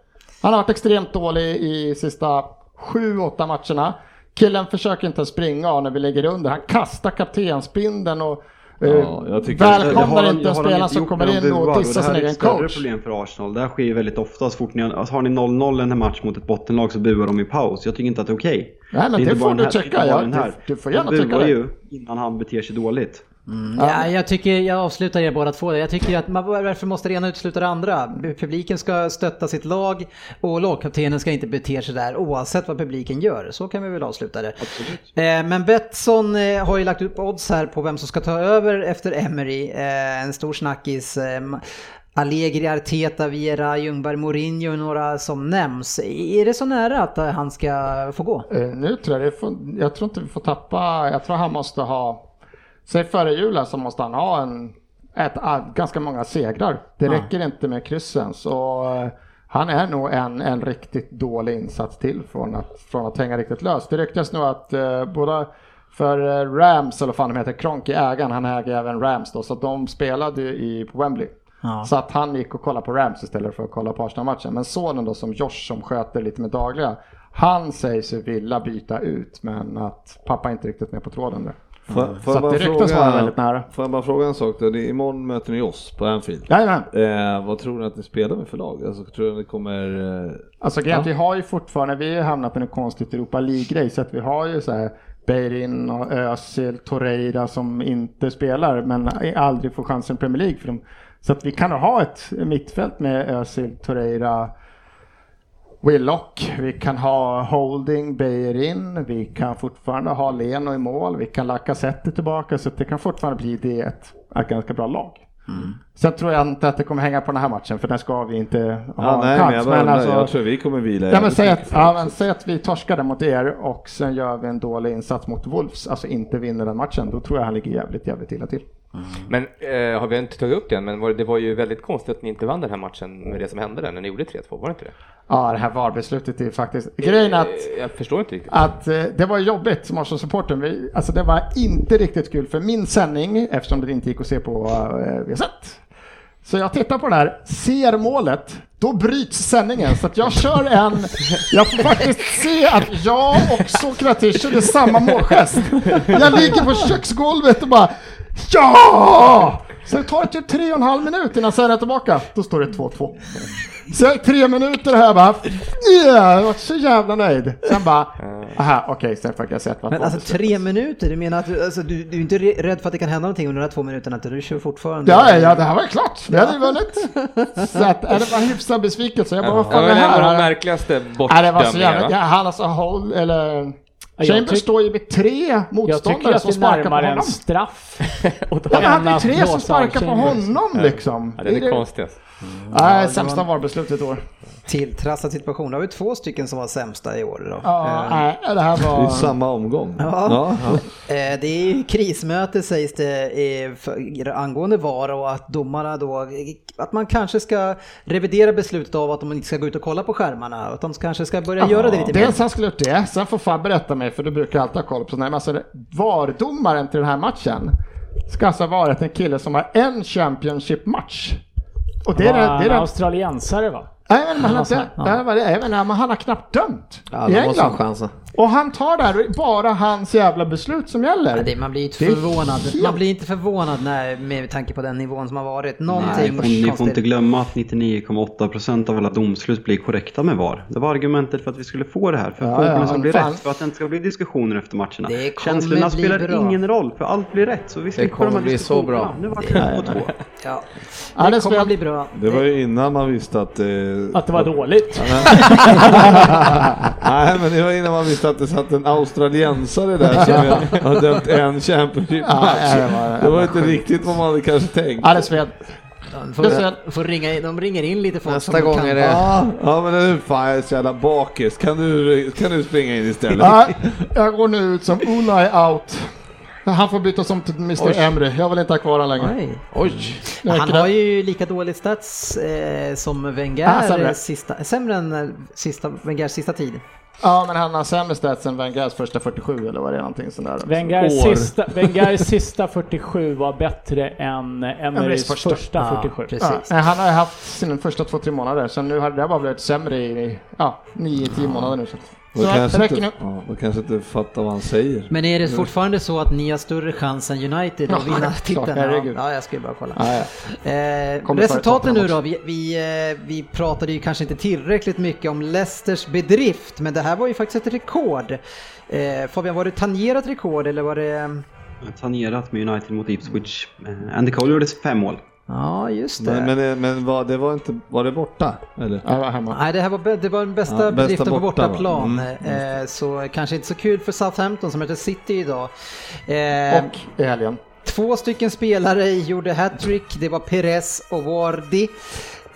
Han har varit extremt dålig i sista sju åtta matcherna. Killen försöker inte springa när vi ligger under. Han kastar kaptensbindeln och ja, uh, välkomnar inte en spelare som kommer in och dissar sin egen coach. Det här är ett större problem för Arsenal. Det här sker ju väldigt ofta. Så fort ni alltså, har ni noll noll en match mot ett bottenlag så buar de i paus. Jag tycker inte att det är okej. Okay. Nej, men det, det får du checka. Ja, du, du får gärna checka det. Ju innan han beter sig dåligt. Mm. Ja, jag tycker jag avslutar er båda två. Jag tycker att man varför måste det ena utesluta det andra. Publiken ska stötta sitt lag och lagkaptenen ska inte bete sig där oavsett vad publiken gör. Så kan vi väl avsluta det. Absolut. Men Betsson har ju lagt upp odds här på vem som ska ta över efter Emery. En stor snackis. Allegri, Arteta, Viera, Ljungberg, Mourinho och några som nämns. Är det så nära att han ska få gå? Nu tror jag det får, jag tror inte vi får tappa. Jag tror han måste ha säg före julen så måste han ha en, ett, ganska många segrar. Det ja. Räcker inte med kryssen. Så han är nog en, en riktigt dålig insats till från att, från att hänga riktigt löst. Det ryktas nog att eh, båda för Rams, eller fan de heter Kronk i ägaren, han äger även Rams då. Så de spelade i, på Wembley. Ja. Så att han gick och kollade på Rams istället för att kolla på Arsenal-matchen. Men sonen då som Josh som sköter lite med dagliga, han säger sig vilja byta ut men att pappa inte riktigt med på tråden där. Får, får, jag bara fråga, får jag bara fråga en sak då? Det är, imorgon möter ni oss på Anfield. Ja, ja. Eh, vad tror ni att ni spelar med för lag? Alltså, tror ni att ni kommer... Eh... Alltså ja. Vi har ju fortfarande, vi har hamnat på en konstigt Europa League-grej, så att vi har ju så här Beirin och Özil, Torreira som inte spelar men aldrig får chansen i Premier League för dem. Så att vi kan ha ett mittfält med Özil, Torreira, Willock, vi kan ha Holding, Beirin, vi kan fortfarande ha Leno i mål, vi kan lacka sättet tillbaka, så det kan fortfarande bli det ett, ett ganska bra lag. Mm. Sen tror jag inte att det kommer hänga på den här matchen, för den ska vi inte ha ja, en nej, chans. Men jag, men alltså, jag tror vi kommer vila. Ja, men säg, att, ja, men säg att vi torskade mot er och sen gör vi en dålig insats mot Wolves, alltså inte vinner den matchen, då tror jag han ligger jävligt jävligt illa till. Mm. Men eh, har vi inte tagit upp den, men var, det var ju väldigt konstigt att ni inte vann den här matchen med det som hände där, när ni gjorde tre två, var det inte det? Ja, det här VAR-beslutet är faktiskt grejen att jag förstår inte riktigt. Att eh, det var jobbigt som Arsenal-supporten. Vi, alltså det var inte riktigt kul för min sändning, eftersom det inte gick att se på eh, V S ett. Så jag tittar på det här, ser målet, då bryts sändningen, så att jag kör en, jag får faktiskt se att jag och Sokratis körde samma målgest. Jag ligger på köksgolvet och bara ja! Så det tar typ tre och en halv minut innan sändningen är tillbaka. Då står det två två. Så jag tre minuter här bara, yeah, jag var så jävla nöjd. Sen bara, aha, okej, okay, sen fick jag sett vad. Men alltså tre minuter, du menar att alltså, du, du är inte rädd för att det kan hända någonting under de här två minuterna, att du kör fortfarande? Ja, ja, det här var ju klart, det hade ju vunnit. Så att, det var en hyfsad besvikelse. Jag bara, vad fan det här? Det var den märkligaste bortdömningen. Ja, han alltså, håll, eller... Chambers tyck- står ju med tre motståndare som sparkar på honom. Jag tycker att det närmar en straff. Ja, han är tre som sparkar på honom liksom. Ja, det är det konstigast. Mm. Nej, sämsta VAR-beslutet i år. Tilltrassad situation. Har vi två stycken som var sämsta i år då? Ja, nej, det här var... Det är samma omgång. Ja. Ja, ja. Det är ju krismöte sägs det angående VAR, och att domarna då, att man kanske ska revidera beslutet av att de inte ska gå ut och kolla på skärmarna, och att de kanske ska börja ja. göra det lite mer. Dels han skulle gjort det, sen får Fab berätta mig, för du brukar alltid ha koll på sådana här massor. VAR-domaren till den här matchen ska alltså ha varit en kille som har en Championship-match. Och det är, ja, det är en australiensare va? Nej, men han, inte, ja. där var det, även, han har knappt dömt ja, i England. Och han tar där bara hans jävla beslut som gäller. Ja, det, man blir inte förvånad. Helt... Man blir inte förvånad när, med tanke på den nivån som har varit. Någonting. Nej, ni får inte glömma att nittionio komma åtta procent av alla domslut blir korrekta med VAR. Det var argumentet för att vi skulle få det här. För att ja, ja, ska bli fan. rätt, för att det inte ska bli diskussioner efter matcherna. Känslorna spelar bra. ingen roll, för allt blir rätt. Så vi det kommer bli så bra. Nu var det två två. Ja. Ja, det kommer bli bra. Det var ju innan man visste att... Eh, att det var dåligt. Nej, men det var innan man visste att det satt en australiensare där som har dömt en Championship-match. Ja, det var, det var inte riktigt vad man hade kanske tänkt. Ja, det är sved. De får, det får ringa, de ringer in lite folk nästa gång. Är det... ja, ja, men nu fan, jag är så jävla bakis. Kan du, kan du springa in istället? Ja, jag går nu ut som Unai out. Han får byta som till mister Oj. Emery. Jag vill inte ha kvar han längre. Oj. Oj. Han har ju lika dålig stats eh, som Wenger. Ah, sämre. Sista, sämre än sista, Wengers sista tid. Ja, men han har sämre stats än Wengers första fyrtiosju eller vad det är någonting sånt där. Wengers sista, Wengers sista fyrtiosju var bättre än Emerys första, första fyrtiosju. Ja, ja, han har haft sina första två tre månader, så nu har det bara blivit sämre i ja, nio till tio månader nu. Så. Så man kanske, inte, ja, man kanske inte fattar vad han säger. Men är det fortfarande så att ni har större chans än United ja, att vinna titeln? Ja, jag ska ju bara kolla. Ja, ja. Eh, resultaten nu då. Vi, vi, vi pratade ju kanske inte tillräckligt mycket om Leicesters bedrift, men det här var ju faktiskt ett rekord. Eh, Fabian, var det tangerat rekord eller var det... Tangerat med United mot Ipswich. Andy Cole gjorde fem mål. Ja, just det. Men, men, men var, det var, inte, var det borta? Eller? Ja, var hemma. Nej, det här var, det var den bästa ja, bedriften borta, på bortaplan. Mm, eh, så kanske inte så kul för Southampton som heter City idag. Eh, och i helgen. Två stycken spelare gjorde hattrick. Det var Perez och Vardy.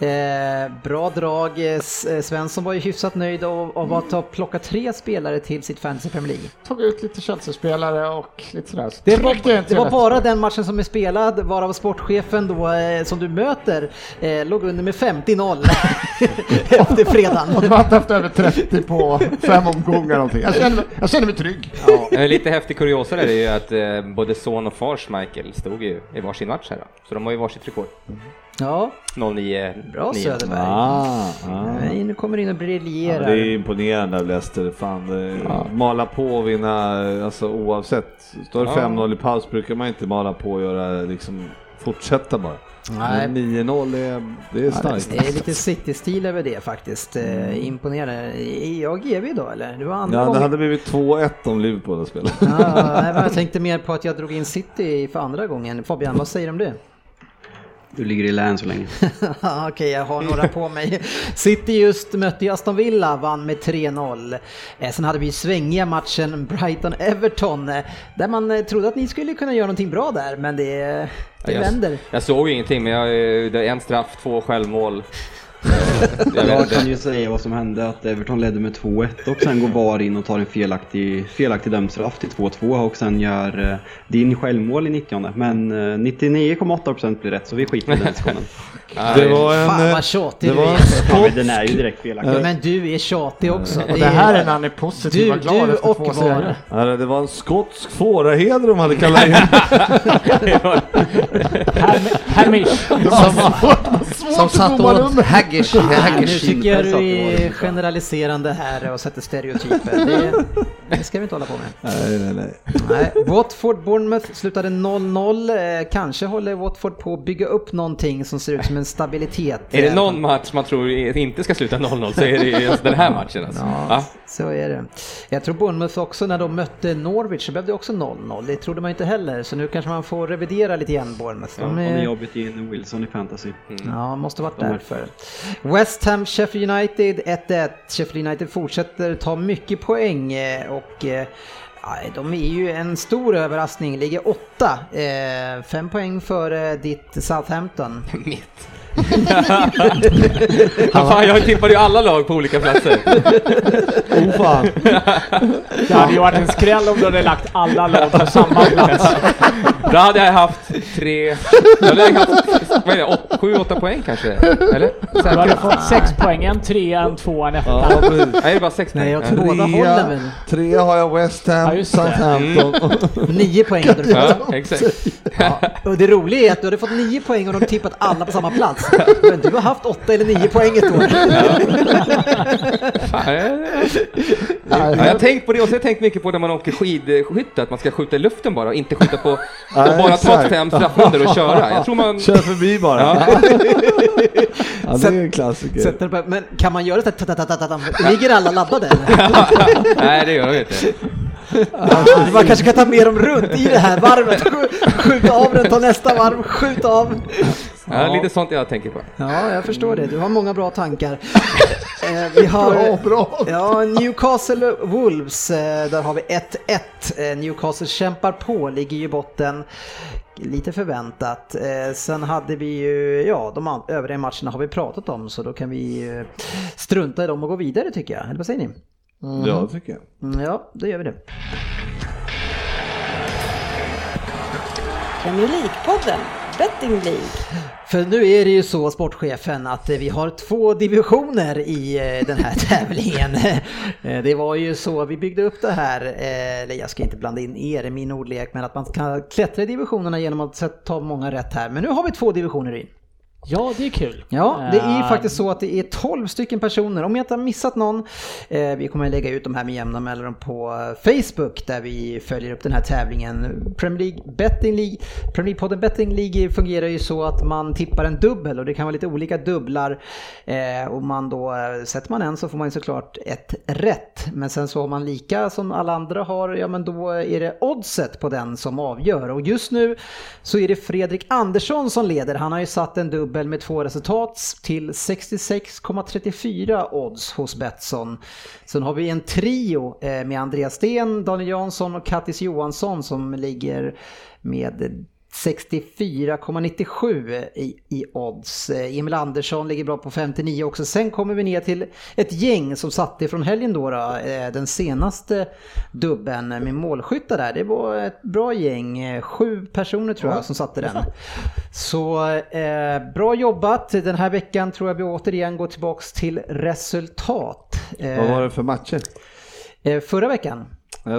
Eh, bra drag. Svensson var ju hyfsat nöjd av, av att ta, plocka tre spelare till sitt Fantasy Premier League. Tog ut lite Chelsea-spelare och lite sådär. Det var, det det var bara den matchen som är spelad, varav sportchefen då, eh, som du möter eh, låg under med femtio noll efter fredagen. Och du har inte haft över trettio på fem omgångar någonting. Jag känner mig, jag känner mig trygg. Ja, lite häftig kuriosa är det ju att eh, både son och fars Michael stod ju i varsin match här då. Så de har ju varsitt rekord. Mm. Ja. noll nio Bra Söderberg. Ah, ah. Nej, nu kommer in och briljerar. Ja, det är imponerande av Leicester. Fan, ja. Mala på och vinna, alltså, oavsett. Står det ja. fem noll i paus brukar man inte mala på och göra, liksom, fortsätta bara. Nej. nio noll är, det är starkt. Ja, det är lite City-stil över det faktiskt. Eh, imponerande. Är jag G V då eller? Det var andra ja, det hade blivit två ett om Liverpool hade spelat. Ja, nej, jag tänkte mer på att jag drog in City för andra gången. Fabian, vad säger du om det? Du ligger i län så länge. Okej, okay, jag har några på mig. City just mötte Aston Villa, vann med tre noll. Eh, sen hade vi svängiga matchen Brighton-Everton, eh, där man eh, trodde att ni skulle kunna göra någonting bra där, men det, det jag, vänder. Jag såg ju ingenting, men jag, det är en straff, två självmål. jag, jag kan ju säga vad som hände, att Everton ledde med två ett och sen går V A R in och tar en felaktig, felaktig dömstraff till två två och sen gör eh, din självmål i nittio. Men eh, nittionio komma åtta procent blir rätt, så vi skiter i den skolan. Det var en... Fan vad tjatig du är. Ja, den är ju direkt felaktig. Men du är tjatig också. Det, är, det här är när han är positiv och glad efter två serier. Ja, det var en skotsk fåraheder de hade kallat in. Hermish. Som satt åt Hagg. Ah, nu tycker jag du är generaliserande här och sätter stereotyper. Det, det ska vi inte hålla på med. Nej, nej, nej. nej. Watford Bournemouth slutade noll noll. Eh, kanske håller Watford på att bygga upp någonting som ser ut som en stabilitet. Är det någon match man tror inte ska sluta noll noll så är det just den här matchen. Alltså. Ja, ja, så är det. Jag tror Bournemouth också, när de mötte Norwich så blev det också noll noll. Det trodde man inte heller. Så nu kanske man får revidera lite igen Bournemouth. De är... Ja, det är jobbigt igen Wilson i fantasy. Mm. Ja, måste varit de därför. West Ham, Sheffield United ett ett. Sheffield United fortsätter ta mycket poäng och eh, de är ju en stor överraskning. Ligger åtta, eh, fem poäng före ditt Southampton. Mitt. Fan, jag tippade ju alla lag på olika platser. Oh fan. Det hade ju varit en skräll om du hade lagt alla lag på samma plats. Då hade jag haft tre. Då hade jag haft sju åtta poäng kanske. Eller? Du hade fått sex poäng. En tre, en två, en ett. Ja, det är bara sex poäng. Nej, jag tror båda håller väl. Tre har jag West Ham, ja, Southampton. Mm. Nio poäng hade du fått. Ja, exakt. Ja. Och det roliga är att du hade fått nio poäng och de tippat alla på samma plats. Men du har haft åtta eller nio poäng ett år. Ja, jag har tänkt på det, och jag har tänkt mycket på när man åker skidskytte, att man ska skjuta i luften bara och inte skjuta på, och bara ta fem straffrundor och köra. Jag tror man kör förbi bara. Ja. Ja, det är en klassiker. På, men kan man göra det? Ligger alla laddade? Nej, det gör de inte. Man kanske kan ta med dem runt i det här varvet. Skjuta av den, ta nästa varv, skjuta av. Ja, lite sånt jag tänker på. Ja, jag förstår det. Du har många bra tankar. eh, vi har bra, bra. Ja, Newcastle Wolves, eh, där har vi ett ett. Eh, Newcastle kämpar på, ligger ju i botten. Lite förväntat. Eh, sen hade vi ju, ja, de övriga matcherna har vi pratat om, så då kan vi eh, strunta i dem och gå vidare tycker jag. Eller vad säger ni? Mm. Ja, tycker jag. Mm, ja, då gör vi det. Premier League-podden. Betting League. För nu är det ju så, sportchefen, att vi har två divisioner i den här tävlingen. Det var ju så vi byggde upp det här, eller jag ska inte blanda in er i min ordlek, men att man kan klättra i divisionerna genom att ta många rätt här. Men nu har vi två divisioner in. Ja, det är kul. Ja, det är ju faktiskt så att det är tolv stycken personer. Om jag inte har missat någon, eh, vi kommer att lägga ut de här med jämna mellanrum på Facebook, där vi följer upp den här tävlingen. Premier League Betting League, Premier League-podden Betting League fungerar ju så att man tippar en dubbel, och det kan vara lite olika dubblar. Eh, och man då, sätter man en så får man såklart ett rätt. Men sen så har man lika som alla andra har, ja men då är det oddset på den som avgör. Och just nu så är det Fredrik Andersson som leder. Han har ju satt en dubbel med två resultat till sextiosex komma trettiofyra odds hos Betsson. Sen har vi en trio med Andreas Sten, Daniel Jansson och Kattis Johansson som ligger med sextiofyra komma nittiosju i, i odds. Emil Andersson ligger bra på femtionio också. Sen kommer vi ner till ett gäng som satt ifrån helgen då, då den senaste dubben med målskyttar där. Det var ett bra gäng. Sju personer tror jag som satte den. Så eh, bra jobbat. Den här veckan tror jag vi återigen går tillbaks till resultat. Eh, Vad var det för matcher? Eh, förra veckan.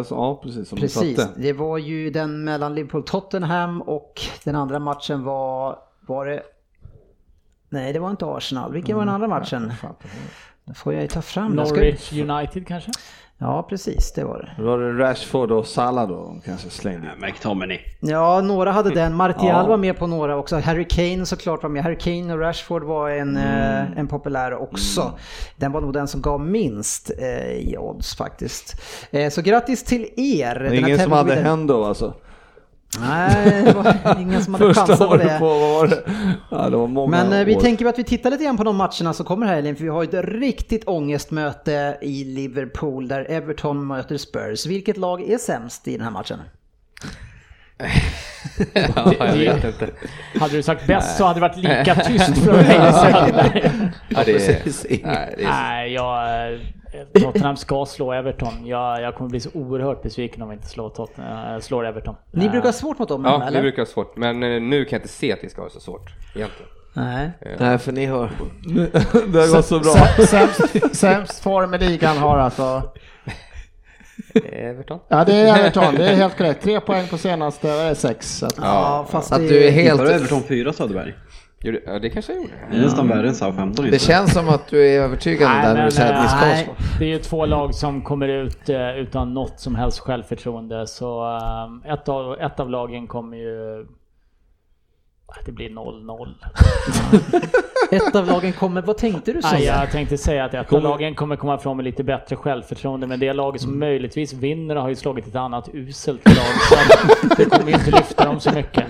Ja, precis. Som precis. Satte. Det var ju den mellan Liverpool Tottenham och den andra matchen var, var det Nej, det var inte Arsenal. Vilken mm. var den andra matchen? Då får jag ju ta fram. Norwich jag... United kanske? Ja, precis, det var det. Då var det Rashford och Salah då, kanske slängde. McTominay. Ja, några hade den. Martial ja. var med på några också. Harry Kane såklart var med. Harry Kane och Rashford var en, mm. eh, en populär också. Mm. Den var nog den som gav minst eh, i odds faktiskt. Eh, så grattis till er. Ingen som hade hänt då alltså? Nej, det var ingen som hade chansat på det. På, var det? Ja, det var många Men eh, vi tänker att vi tittar lite grann på de matcherna som kommer här i för vi har ju ett riktigt ångestmöte i Liverpool där Everton möter Spurs. Vilket lag är sämst i den här matchen? Ja, jag vet inte. Hade du sagt bäst nej. så hade det varit lika tyst från mig. Ja, det är, nej, det är... nej, jag... Tottenham ska slå Everton. Jag, jag kommer bli så oerhört besviken om vi inte slår, Tottenham, slår Everton. Ni brukar ha svårt mot dem, ja, eller? Ja, ni brukar ha svårt. Men nu kan jag inte se att vi ska ha så svårt egentligen. Nej, Nej för ni har... Det har gått så bra. Sämst, sämst form i ligan har alltså... Everton. Ja, det är Everton. Det är helt korrekt. Tre poäng på senaste är sex. Att... Ja, fast att det... du är helt... Var Everton fyra, Söderberg? Ja, det kanske jag gjorde. Det är nästan värre än Southampton. Det känns som att du är övertygad där när du säger att vi ska nej. Det är ju två lag som kommer ut utan något som helst självförtroende. Så ett av, ett av lagen kommer ju... Det blir noll noll. Ett av lagen kommer... Vad tänkte du så? Aj, jag tänkte säga att ett av lagen kommer komma fram med lite bättre självförtroende. Men det laget som möjligtvis vinner har ju slagit ett annat uselt lag. Så det kommer inte lyfta dem så mycket.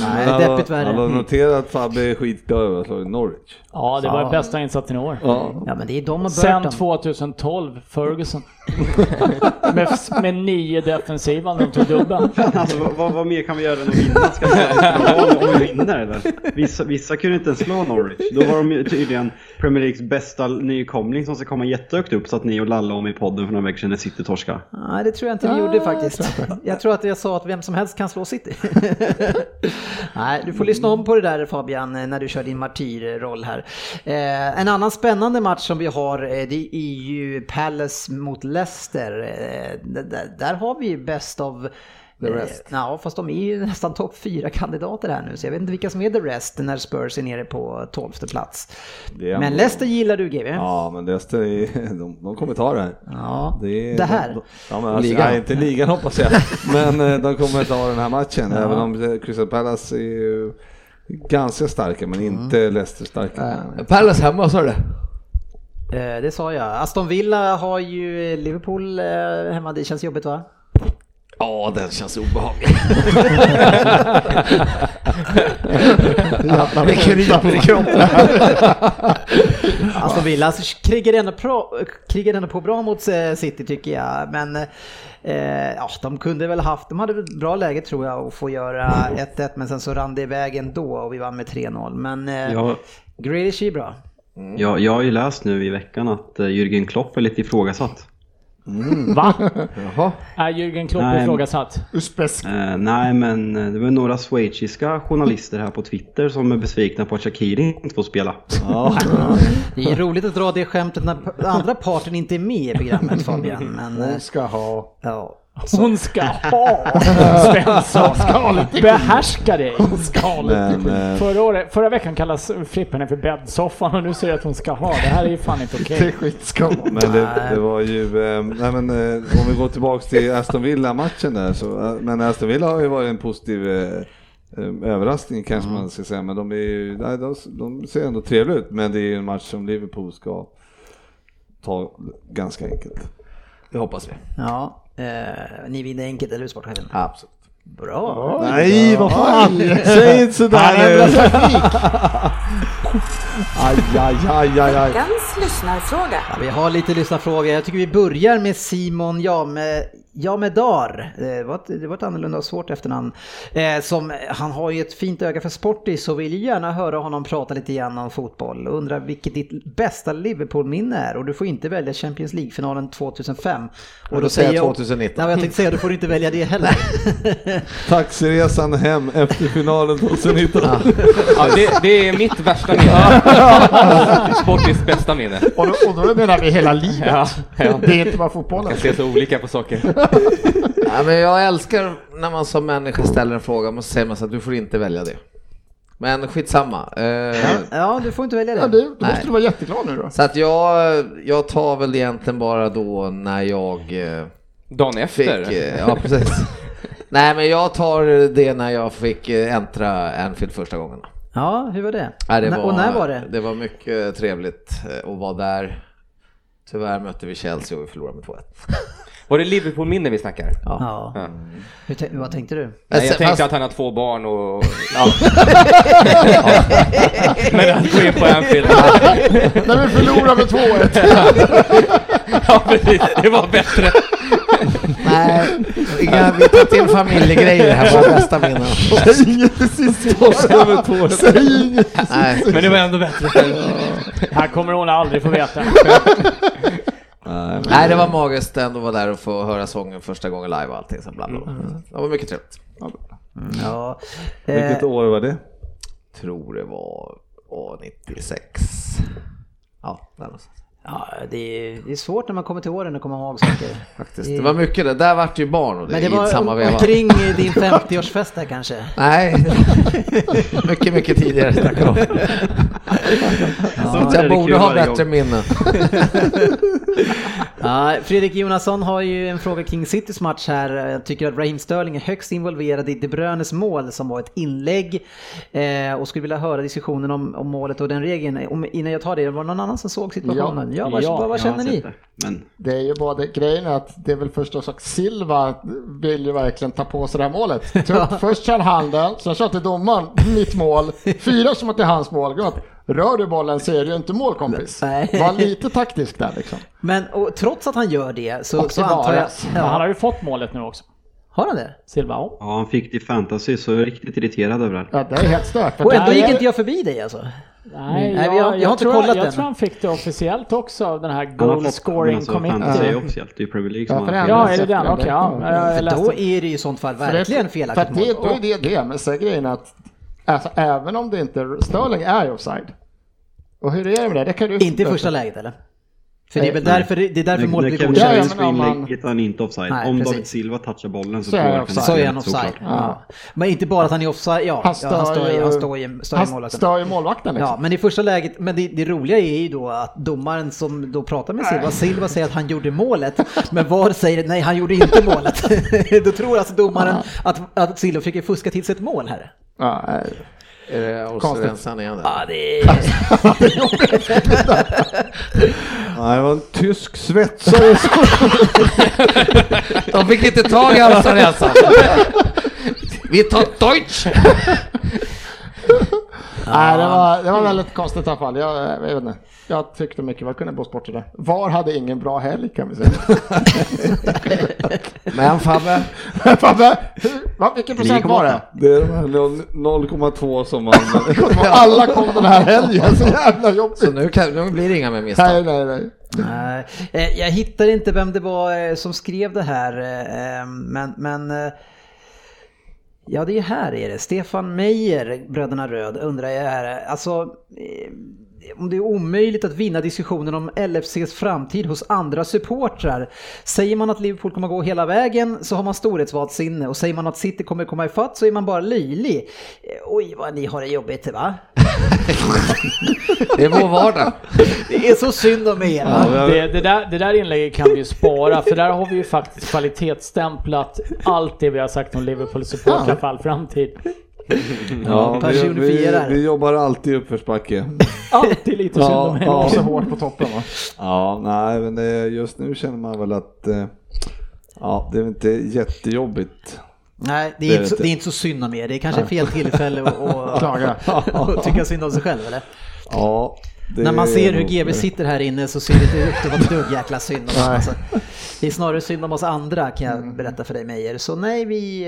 Nej, det är deppigt värre. Alla har noterat att Fabian är skitdöv och slagit Norwich. Ja, det var ja. bästa insatsen i år. Ja. Ja, men det är de och sen tjugotolv, Ferguson. med, med nio defensiva när de tog dubben. Alltså, vad, vad mer kan vi göra än att vinna? Ska vi Vinner, vissa, vissa kunde inte ens slå Norwich. Då var de tydligen Premier Leagues bästa nykomling som ska komma jättehögt upp. Så att ni och Lalla om i podden för några veckor sedan är City-torska. Nej, det tror jag inte ni ah, gjorde faktiskt. Jag. jag tror att jag sa att vem som helst kan slå City. Nej, du får lyssna om på det där, Fabian, när du kör din martyrroll här. eh, En annan spännande match som vi har, det är ju Palace mot Leicester. eh, där, där har vi ju bäst av the rest. Ja, fast de är ju nästan topp fyra kandidater här nu, så jag vet inte vilka som är the rest när Spurs är nere på tolfte plats. Men Leicester gillar du, G V? Ja, men Leicester, de, de kommer ta det här. Ja, det, är, det här. De, de, ja, men alltså, ligan. Nej, inte ligan hoppas jag, men de kommer ta den här matchen, ja. Även om Crystal Palace är ju ganska starka, men inte mm. Leicester starka. Äh, Palace hemma, sa det? Eh, det sa jag. Aston Villa har ju Liverpool eh, hemma, det känns jobbigt, va? Ja, oh, den känns obehaglig. Det kryper i kroppen. Alltså Villa krigar ändå, pro, krigar ändå på bra mot City tycker jag. Men eh, ja, de kunde väl haft, de hade ett bra läge tror jag att få göra ett ett. Men sen så rann det iväg ändå och vi vann med tre noll. Men eh, ja. Grealish är bra. Mm. Ja, jag har ju läst nu i veckan att Jürgen Klopp är lite ifrågasatt. Mm. Va? Jaha. Är Jürgen Klopp ifrågasatt? Uh, nej, men det var några schweiziska journalister här på Twitter som är besvikna på att Shaqiri inte får spela. Oh. Det är roligt att dra det skämtet när andra parten inte är med i programmet, Fabian. Men, hon ska ha. Ja. Hon ska ha. Svensson ska behärska dig. Men, förra, året, förra veckan kallas Frippen för bäddsoffan och nu säger jag att hon ska ha. Det här är ju fan inte okej. Okay. Det är skitskam. Men det, det var ju... Eh, nej men, eh, om vi går tillbaka till Aston Villa-matchen där. Så, eh, men Aston Villa har ju varit en positiv eh, överraskning kanske mm. man ska säga. Men de, är ju, nej, de, de ser ändå trevligt ut. Men det är ju en match som Liverpool ska ta ganska enkelt. Det hoppas vi. Ja. Uh, ni vinner enkelt, eller hur, sportchefen? Absolut. Bra. Bra. Nej, vad fan. Säg inte sådär nu. Aj, aj, aj, aj, aj. Veckans lyssnarfråga. Ja, vi har lite lyssnarfrågor. Jag tycker vi börjar med Simon Jame, Jamedar. Det var ett, det var ett annorlunda och svårt efternamn. Eh, som, han har ju ett fint öga för sportis och vill gärna höra honom prata lite grann om fotboll. Och undrar vilket ditt bästa Liverpool-minne är. Och du får inte välja Champions League-finalen tjugohundrafem. Och, och då, då säger jag tjugonitton. Nej, jag tänkte säga, du får inte välja det heller. Taxiresan hem efter finalen tjugonitton. Ja. Ja, det, det är mitt värsta minne. Sportens bästa minne. Och då, och då menar vi hela livet. Ja, ja. Det är inte bara fotbollen. Man kan se så olika på saker. Ja, men jag älskar när man som människa ställer en fråga och så säger man så att du får inte välja det. Men skitsamma. Uh, ja. ja, du får inte välja det. Ja, du, då måste du vara jätteglad nu då. Så att jag, jag tar väl egentligen bara då när jag... Uh, Dagen efter? Fick, uh, ja, precis. Nej, men jag tar det när jag fick äntra Anfield första gången. Ja, hur var det? Nej, det N- var, och när var det? Det var mycket trevligt att vara där. Tyvärr mötte vi Chelsea och vi förlorade med två ett. Var det Liverpool minne vi snackar? Ja. ja. ja. Hur te- vad tänkte du? Nej, jag tänkte Fast... att han har två barn och... Ja. ja. Men han går in på Anfield. Men vi förlorade med två ett. Ja, precis. Det var bättre. Nej, vi tar till familjegrejer här på bästa minnen. Säg inget till sist. Säg inget till sist. Men det var ändå bättre. Här kommer hon aldrig få veta. Nej, det var magiskt ändå att vara där och få höra sången första gången live och allting. Sen bland mm. Det var mycket trevligt. Mm. Ja. Vilket år var det? Tror det var nittiosex. Ja, där någonstans. Ja, det är, det är svårt när man kommer till åren och kommer ihåg saker. Faktiskt, det var mycket det. Där vart ju barn och det, men det var i samma veva. Kring din femtioårsfest där kanske. Nej, mycket, mycket tidigare. Ja, så jag borde ha bättre minne. Ja, Fredrik Jonasson har ju en fråga kring Citys match här. Jag tycker att Raheem Sterling är högst involverad i De Bruynes mål som var ett inlägg. Eh, och skulle vilja höra diskussionen om, om målet och den regeln. Om, innan jag tar det, var någon annan som såg situationen? Ja. Ja, vad, ja, vad, vad känner ni? Men. Det är ju bara det, grejen är att det är väl förstås att Silva vill ju verkligen ta på sig det här målet. Typ, först kör handen, sen kör till domaren, mitt mål, fyra som att det är hans målgrupp. Rör du bollen så är det ju inte målkompis. Nej. Var lite taktisk där liksom. Men och, trots att han gör det så, så antar jag... Ja. Han har ju fått målet nu också. Har han det? Silva? Ja, han fick det i fantasy så jag är riktigt irriterad över det. Ja, det är helt stört. Och ändå gick inte jag förbi dig alltså. Nej, Nej jag, jag, jag, jag har inte kollat jag, jag den. Tror han fick det officiellt också av den här goal scoring alltså, committee. Ja, officiellt i Premier League. Ja, för ja är det den? Okej, ja. För då är det ju i sånt fall verkligen felaktigt mål. För det, då är det det med sig grejen att alltså, även om det inte... Sterling är offside. Och hur är det med det? Det kan du inte i första läget eller? För det är väl därför det är därför målet blir godkänt. Ja, man... han inte offside. Nej, om David Silva touchar bollen så, så är han offside. Så är han offside. Ja. Men inte bara att han är offside. Ja, han står ju i målvakten. Liksom. Ja, men i första läget, men det, det roliga är ju då att domaren som då pratar med Silva, Silva säger att han gjorde målet, men V A R säger nej, han gjorde inte målet. Då tror alltså domaren att, att Silva försöker fuska till sig ett mål här. Ja, är det Åsrensan igen? Ja, det är... Nej, det var en tysk svetsare. De fick inte tag i Åsrensan. Vi tar Deutsch. Nej, det var, det var väldigt konstigt i alla fall. Jag, jag vet inte. Jag tyckte mycket väl kunde gå bort det där. V A R hade ingen bra helg kan vi säga. Men Fabbe, Fabbe, hur, vilken procent var det? Det är de här noll komma två som man... Alla kom den här helgen, så jävla jobbigt. Så nu, kan, nu blir det inga med misstag. Nej, nej, nej. nej. Jag hittar inte vem det var som skrev det här, men... men ja, det är här är det. Stefan Meijer, Bröderna Röd, undrar jag här. Alltså, om det är omöjligt att vinna diskussionen om L F C:s framtid hos andra supportrar. Säger man att Liverpool kommer gå hela vägen så har man storhetsvansinne. Och säger man att City kommer komma i fatt så är man bara löjlig. Oj, vad ni har det jobbigt, va? Det är vår vardag. Det är så synd om er. Ja, det, det, där, det där inlägget kan vi ju spara. För där har vi ju faktiskt kvalitetsstämplat allt det vi har sagt om Liverpool supportrar för all framtid. Ja, vi, vi, vi jobbar alltid i uppförsbacke. Alltid lite synd om er. Ja, så hårt på toppen va? Ja, nej, men just nu känner man väl att ja, det är inte jättejobbigt. Nej, det är, det, inte så, det är inte så synd om er. Det är kanske fel tillfälle att klaga och tycka synd om sig själv, eller? Ja. När man ser hur G V sitter här inne så ser det inte ut att vara ett dugg jäkla synd om oss. Alltså, det är snarare synd om oss andra kan jag berätta för dig, Meijer. Så nej, vi,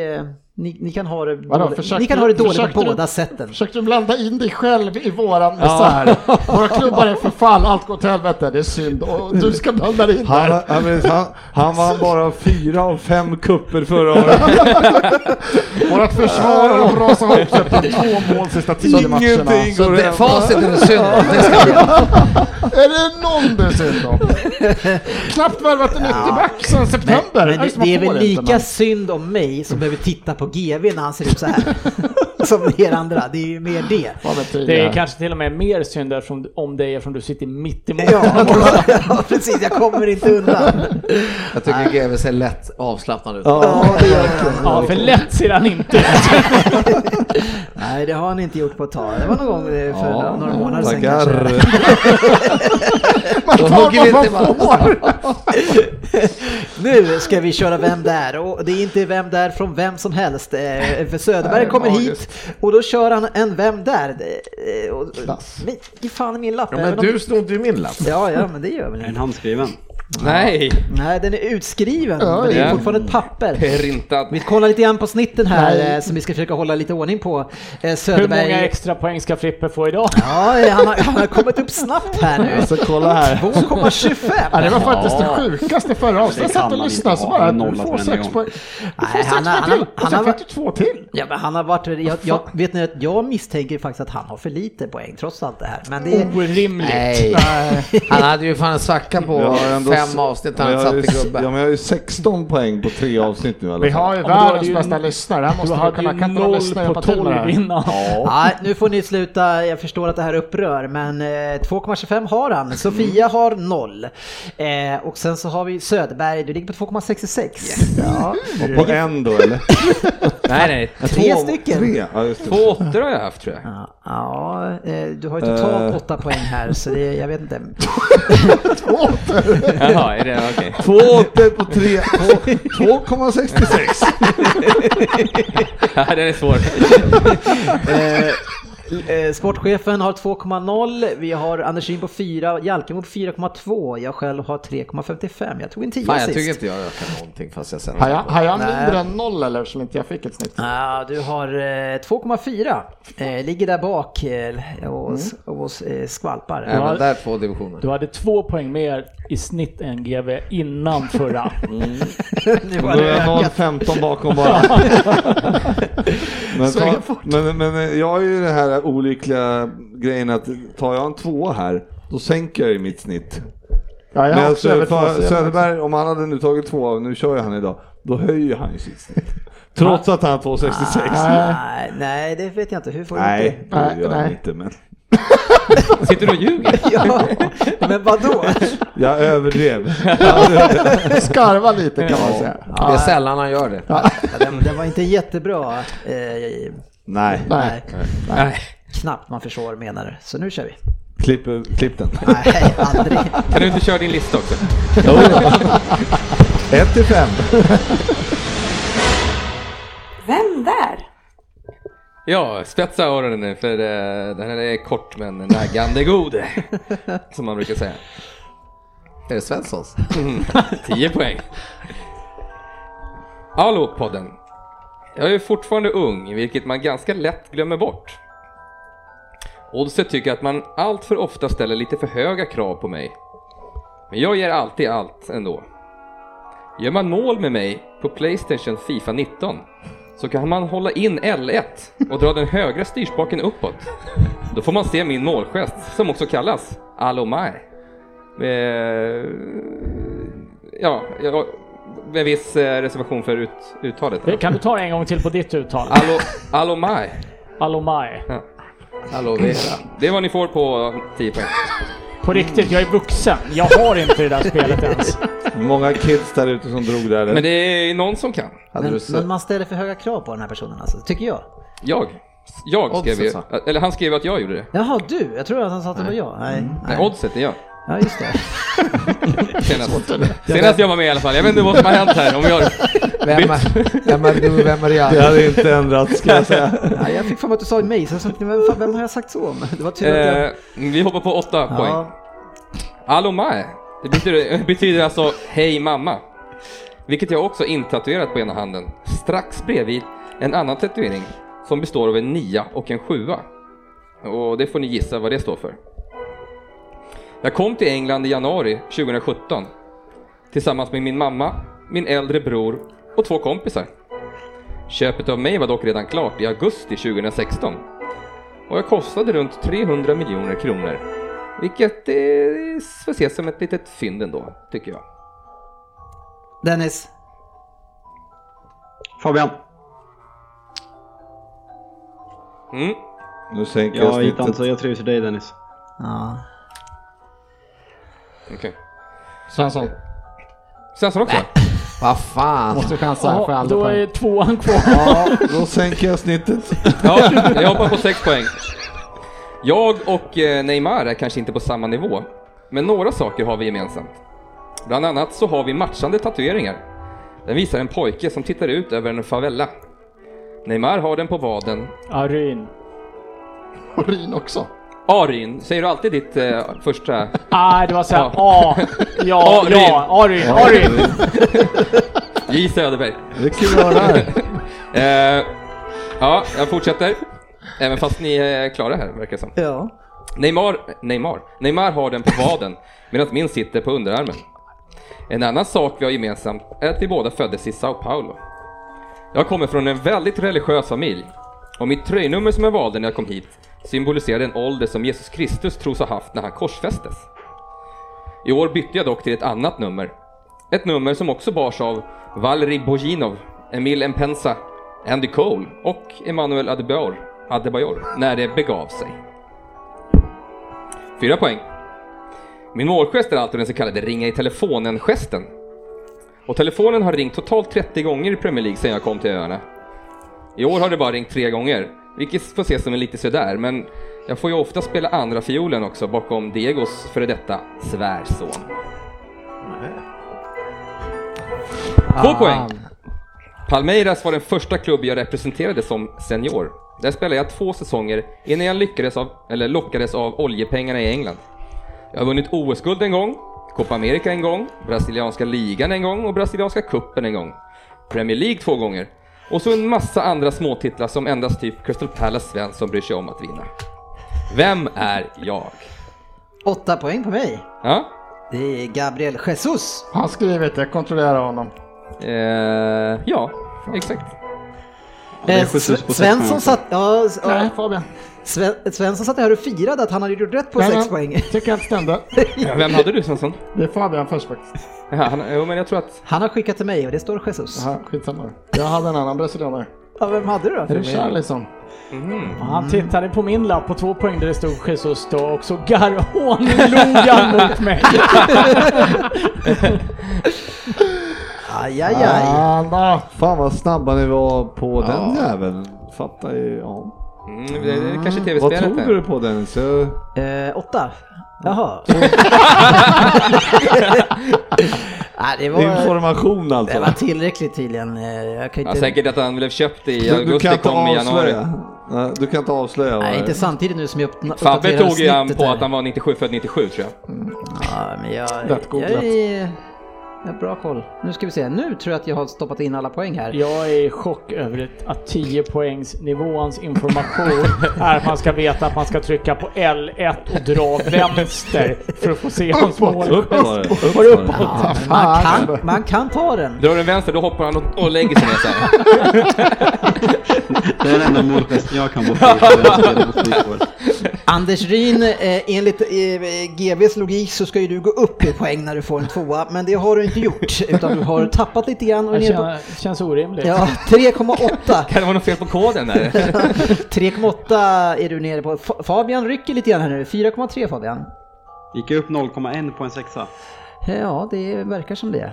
ni, ni kan ha det dåligt, ni kan ha det dåligt på båda sätten. Försökte du blanda in dig själv i våran misär? Ja. Våra klubbar är förfall, allt går till helvete, det är synd. Och du ska blanda dig in där. Han, han, han, han vann bara fyra av fem kupper förra året. Vårat försvar har rasat upp sig på två mål sista tio matcherna. Så det, facit är det synd. Det ska är det någon det synd om? Knappt värvat en ytterback sedan september. Men, men det, det är väl lika synd om mig som behöver titta på G V när han ser ut så här. som er andra. Det är ju mer det. Det är kanske till och med mer synd från, om dig eftersom du sitter mitt emot. Ja, ja, precis. Jag kommer inte undan. Jag tycker G V ser lätt avslappnad ut. Ja, det gör jag. Ja, för lätt ser han inte ut. Nej, det har han inte gjort på ett tag. Det var någon gång för ja, några månader sedan kanske. Man tar vad man får. Nu ska vi köra Vem där? Och det är inte Vem där från vem som helst. För Söderberg kommer hit och då kör han en Vem där? Men ge fan min lapp. Ja, men du snodde ju min lapp. Ja, ja, men det gör väl inte. En handskriven. Nej. Nej, den är utskriven. Ja, men det är ja. fortfarande ett papper. Perintat. Vi kollar lite grann på snitten här. Nej. Som vi ska försöka hålla lite ordning på. Söderberg. Hur många extra poäng ska Frippe få idag? Ja, han har, han har kommit upp snabbt här nu. Alltså, kolla här. två komma tjugofem. Ja, det var faktiskt ja. det sjukaste förra avsnittet. Jag satt och lyssnade så bara. Du får sex poäng. Du får sex poäng till. Och sen fick du två till. Ja, men han har varit... Jag, jag, vet ni att jag misstänker faktiskt att han har för lite poäng trots allt det här. Men det är... Orimligt. Nej. Han hade ju fan en svacka på... Fem avsnitt han satt i gubben. Ja, men jag har ju sexton poäng på tre avsnitt nu. Vi har ju världens ja, bästa lyssnare. Här måste vi kunna katta och lyssna på tolv innan. Ja. Nej, nu får ni sluta. Jag förstår att det här upprör. Men eh, två komma tjugofem har han. Sofia mm. har noll. Eh, och sen så har vi Söderberg. Du ligger på två komma sextiosex. Yes. Ja. Och på en då, eller? nej, nej. Tre, tre stycken. Tre. Ja, just det. Två åttor har jag haft, tror jag. Ja, ja eh, du har ju totalt uh. åtta poäng här. Så det, jag vet inte. Två åttor. Jaha, är det okej. två åtta på tre. två komma sextiosex. Ja, det är svårt. eh, sportchefen har två komma noll. Vi har Anders Ryn på fyra. Jalkemo på fyra komma två. Jag själv har tre komma femtiofem. Jag tog en tio. Fan, jag tycker inte jag ökar någonting fast jag sen. Har jag, har jag mindre än noll eller som inte jag fick ett snitt? Ah, du har eh, två komma fyra. Eh, ligger där bak eh, och, mm. och, och eh, skvalpar. Ja, men där två divisioner. Du hade två poäng mer i snitt än G V innan förra. Mm. Nu var det noll komma femton bakom bara. men, ta, men, men jag har ju det här olyckliga grejen att tar jag en tvåa här, då sänker jag ju mitt snitt. Ja, jag men alltså, för Söderberg, om han hade nu tagit två av, nu kör jag han idag, då höjer han ju sitt snitt. Trots att han har två komma sextiosex. Nej, nej, det vet jag inte. Hur får nej, det? Nej, det gör han inte, men... Sitter du och ljuger? Ja, men vadå? Jag överdrev. Skarva lite kan man säga. Ja. Det är sällan han gör det. Ja. Den, den var inte jättebra. Eh, nej. Nej. Nej. Nej. Knappt man förstår menar det. Så nu kör vi. Klipp, klipp den. Nej, aldrig. Kan du inte köra din lista också? Ett till fem. Vem där? Ja, spetsa öronen för eh, den här är kort men naggande god som man brukar säga. Är det Svenssons? Mm, tio poäng. Hallå podden. Jag är fortfarande ung, vilket man ganska lätt glömmer bort. Oddset tycker att man allt för ofta ställer lite för höga krav på mig. Men jag ger alltid allt ändå. Gör man mål med mig på PlayStation FIFA nitton så kan man hålla in L ett och dra den högra styrspaken uppåt. Då får man se min målgest som också kallas Alomai. Eh, ja, jag, med viss reservation för ut, uttalet. Här. Kan du ta en gång till på ditt uttal? Allo, Alomai. Alomai. Ja. Allo, det är vad ni får på tio poäng. På riktigt, jag är vuxen. Jag har inte det där spelet ens. Många kids där ute som drog där. Men det är någon som kan. Men, men man ställer för höga krav på den här personen alltså, tycker jag. Jag? Jag skrev ju, eller han skrev att jag gjorde det. Jaha, du. Jag tror att han sa att det var jag. Nej, mm. Nej. Nej, oddset är jag. Ja, just det. senast, senast jag var med i alla fall. Jag vet inte vad som har hänt här. Om jag... vem, är, vem är du, vem är jag? Det hade inte ändrats, ska jag säga. Nej, jag fick fram att du sa mig. Så jag sa, vem, vem har jag sagt så om? Det var tydligt eh, jag... Vi hoppar på åtta ja. poäng. Alomai. Det betyder, betyder alltså hej mamma. Vilket jag också intatuerat på ena handen. Strax bredvid en annan tatuering som består av en nia och en sjua. Och det får ni gissa vad det står för. Jag kom till England i januari tjugosjutton tillsammans med min mamma, min äldre bror och två kompisar. Köpet av mig var dock redan klart i augusti tjugosexton och jag kostade runt trehundra miljoner kronor. Vilket får ses som ett litet fynd ändå, tycker jag. Dennis. Fabian. Mm. Nu sänker jag snittet. Jag hittar, jag trivs i dig, Dennis. Ja. Okej. Okay. Svensson. Svensson också? Vad fan? Måste chansa här för alla. Då är tvåan kvar. Ja, då sänker jag snittet. Ja, jag hoppar på sex poäng. Jag och Neymar är kanske inte på samma nivå, men några saker har vi gemensamt. Bland annat så har vi matchande tatueringar. Den visar en pojke som tittar ut över en favela. Neymar har den på vaden. Aryn. Aryn också. Aryn, säger du alltid ditt eh, första? Nej, ah, det var så här. Ja, ja, Aryn. Ja, Aryn, Aryn. J. Söderberg. Det är kul att höra här. eh, Ja, jag fortsätter. Även fast ni är klara här, verkar som. Ja. Neymar, Neymar. Neymar har den på vaden, medan min sitter på underarmen. En annan sak vi har gemensamt är att vi båda föddes i Sao Paulo. Jag kommer från en väldigt religiös familj, och mitt tröjnummer som jag valde när jag kom hit symboliserar den ålder som Jesus Kristus tros ha haft när han korsfästes. I år bytte jag dock till ett annat nummer. Ett nummer som också bars av Valery Bojinov, Emil Mpensa, Andy Cole och Emmanuel Adebayor, Adebayor när det begav sig. Fyra poäng. Min målgest är alltid den så kallade ringa i telefonen-gesten. Och telefonen har ringt totalt trettio gånger i Premier League sedan jag kom till öarna. I år har det bara ringt tre gånger, vilket får ses som en lite sådär, men jag får ju ofta spela andra fiolen också bakom Diegos före detta svärson. Två ah. poäng. Palmeiras var den första klubb jag representerade som senior. Där spelade jag två säsonger innan jag lyckades av, eller lockades av oljepengarna i England. Jag har vunnit O S-guld en gång, Copa America en gång, brasilianska ligan en gång och brasilianska kuppen en gång. Premier League två gånger. Och så en massa andra småtitlar som endast typ Crystal Palace Svensson bryr sig om att vinna. Vem är jag? Åtta poäng på mig. Ja? Det är Gabriel Jesus. Han skrivit, jag kontrollerar honom. Eh, ja, exakt. Eh, S- Svensson satt... Ja, s- Nej, Fabian. Sven- Svensson satt här och firade att han hade gjort rätt på nej, sex poäng. Tycker jag stämde. Vem hade du, Svensson? Det är Fabian först faktiskt. Ja, han, jo, men jag tror att... han har skickat till mig och det står Jesus. Ja, skitsamma. Jag hade en annan brasilianare. Ja, vem hade du då? Är det Charlison? Mm. Han tittade på min lapp på två poäng där det stod Jesus då och så garhån logan mot mig. Aj, aj, aj. Ah, nah. Fan vad snabba ni var på ja. Den jäveln. Fattar ju, ja. Mm, det är mm. kanske tv-spelet. Vad tog du på den? Så... Eh, åtta. Jaha. Ah, det var, information alltså. Det var tillräckligt tydligen. Jag kan inte... ja, säkert att han blev köpt i augusti, kom i januari. Nej, du kan inte avslöja. Nej, inte samtidigt nu som jag uppdaterar snittet. Fabbe tog ju han på här. Att han var nittiosju, född nittiosju tror jag. Mm. Ja, men jag... jag är... Ja, bra koll. Nu ska vi se. Nu tror jag att jag har stoppat in alla poäng här. Jag är i chock över att tio poängs nivåns information är att man ska veta att man ska trycka på L ett och dra vänster för att få se hans mål. Man kan, man kan ta den. Drar den vänster, då hoppar han och, och lägger sig ner så här. Det är den enda målgesten jag kan på. Anders Ryn, eh, enligt eh, G Vs logik så ska ju du gå upp i poäng när du får en tvåa, men det har du inte gjort, utan du har tappat lite grann. Och det känner, på... känns orimligt. Ja, tre komma åtta. Kan det vara något fel på koden där? tre komma åtta är du nere på. Fabian rycker lite grann här nu, fyra komma tre Fabian. Gick upp noll komma ett på en sexa. Ja, det verkar som det.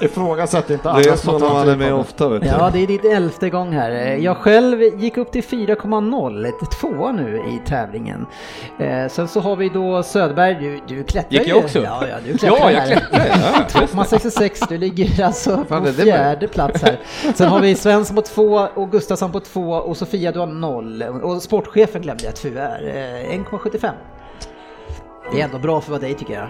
Ifrågasatt inte alla. Det är sådana man är med ofta, vet du. Ja, det är ditt elfte gång här. Jag själv gick upp till fyra komma noll, ett tvåa nu i tävlingen. eh, Sen så har vi då Söderberg. Du, du klättrar ju. Gick jag också? Ja, ja, du klättrar. Ja, jag klättrar. två komma sextiosex, du ligger alltså på fjärde plats här. Sen har vi Svensson på två och Gustafsson på två och Sofia, du har noll. Och sportchefen glömde jag tyvärr, eh, ett komma sjuttiofem. Det är ändå bra för vad dig tycker jag.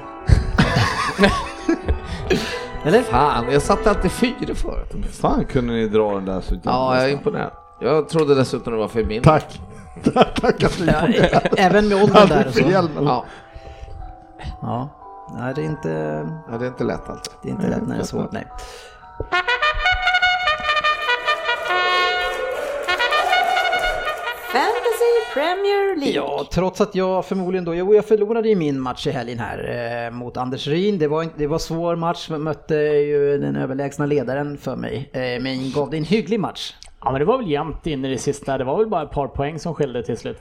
Eller? Fan, jag satte alltid fyra förut. Fan, kunde ni dra den där så jävla. Ja, jag är imponerad. Jag trodde dessutom det var för min. Tack. Tack att ni kom. Även med åldern där och så. Ja. Ja. Nej, det är inte... Ja, det är inte lätt alltid. Det är inte lätt när det är svårt, nej. Premier League. Ja, trots att jag förmodligen då, jag förlorade ju min match i helgen här eh, mot Anders Ryn. Det var en, det var svår match, men mötte ju den överlägsna ledaren för mig. Eh, men gav det en hygglig match. Ja, men det var väl jämnt in i det sista. Det var väl bara ett par poäng som skilde till slut.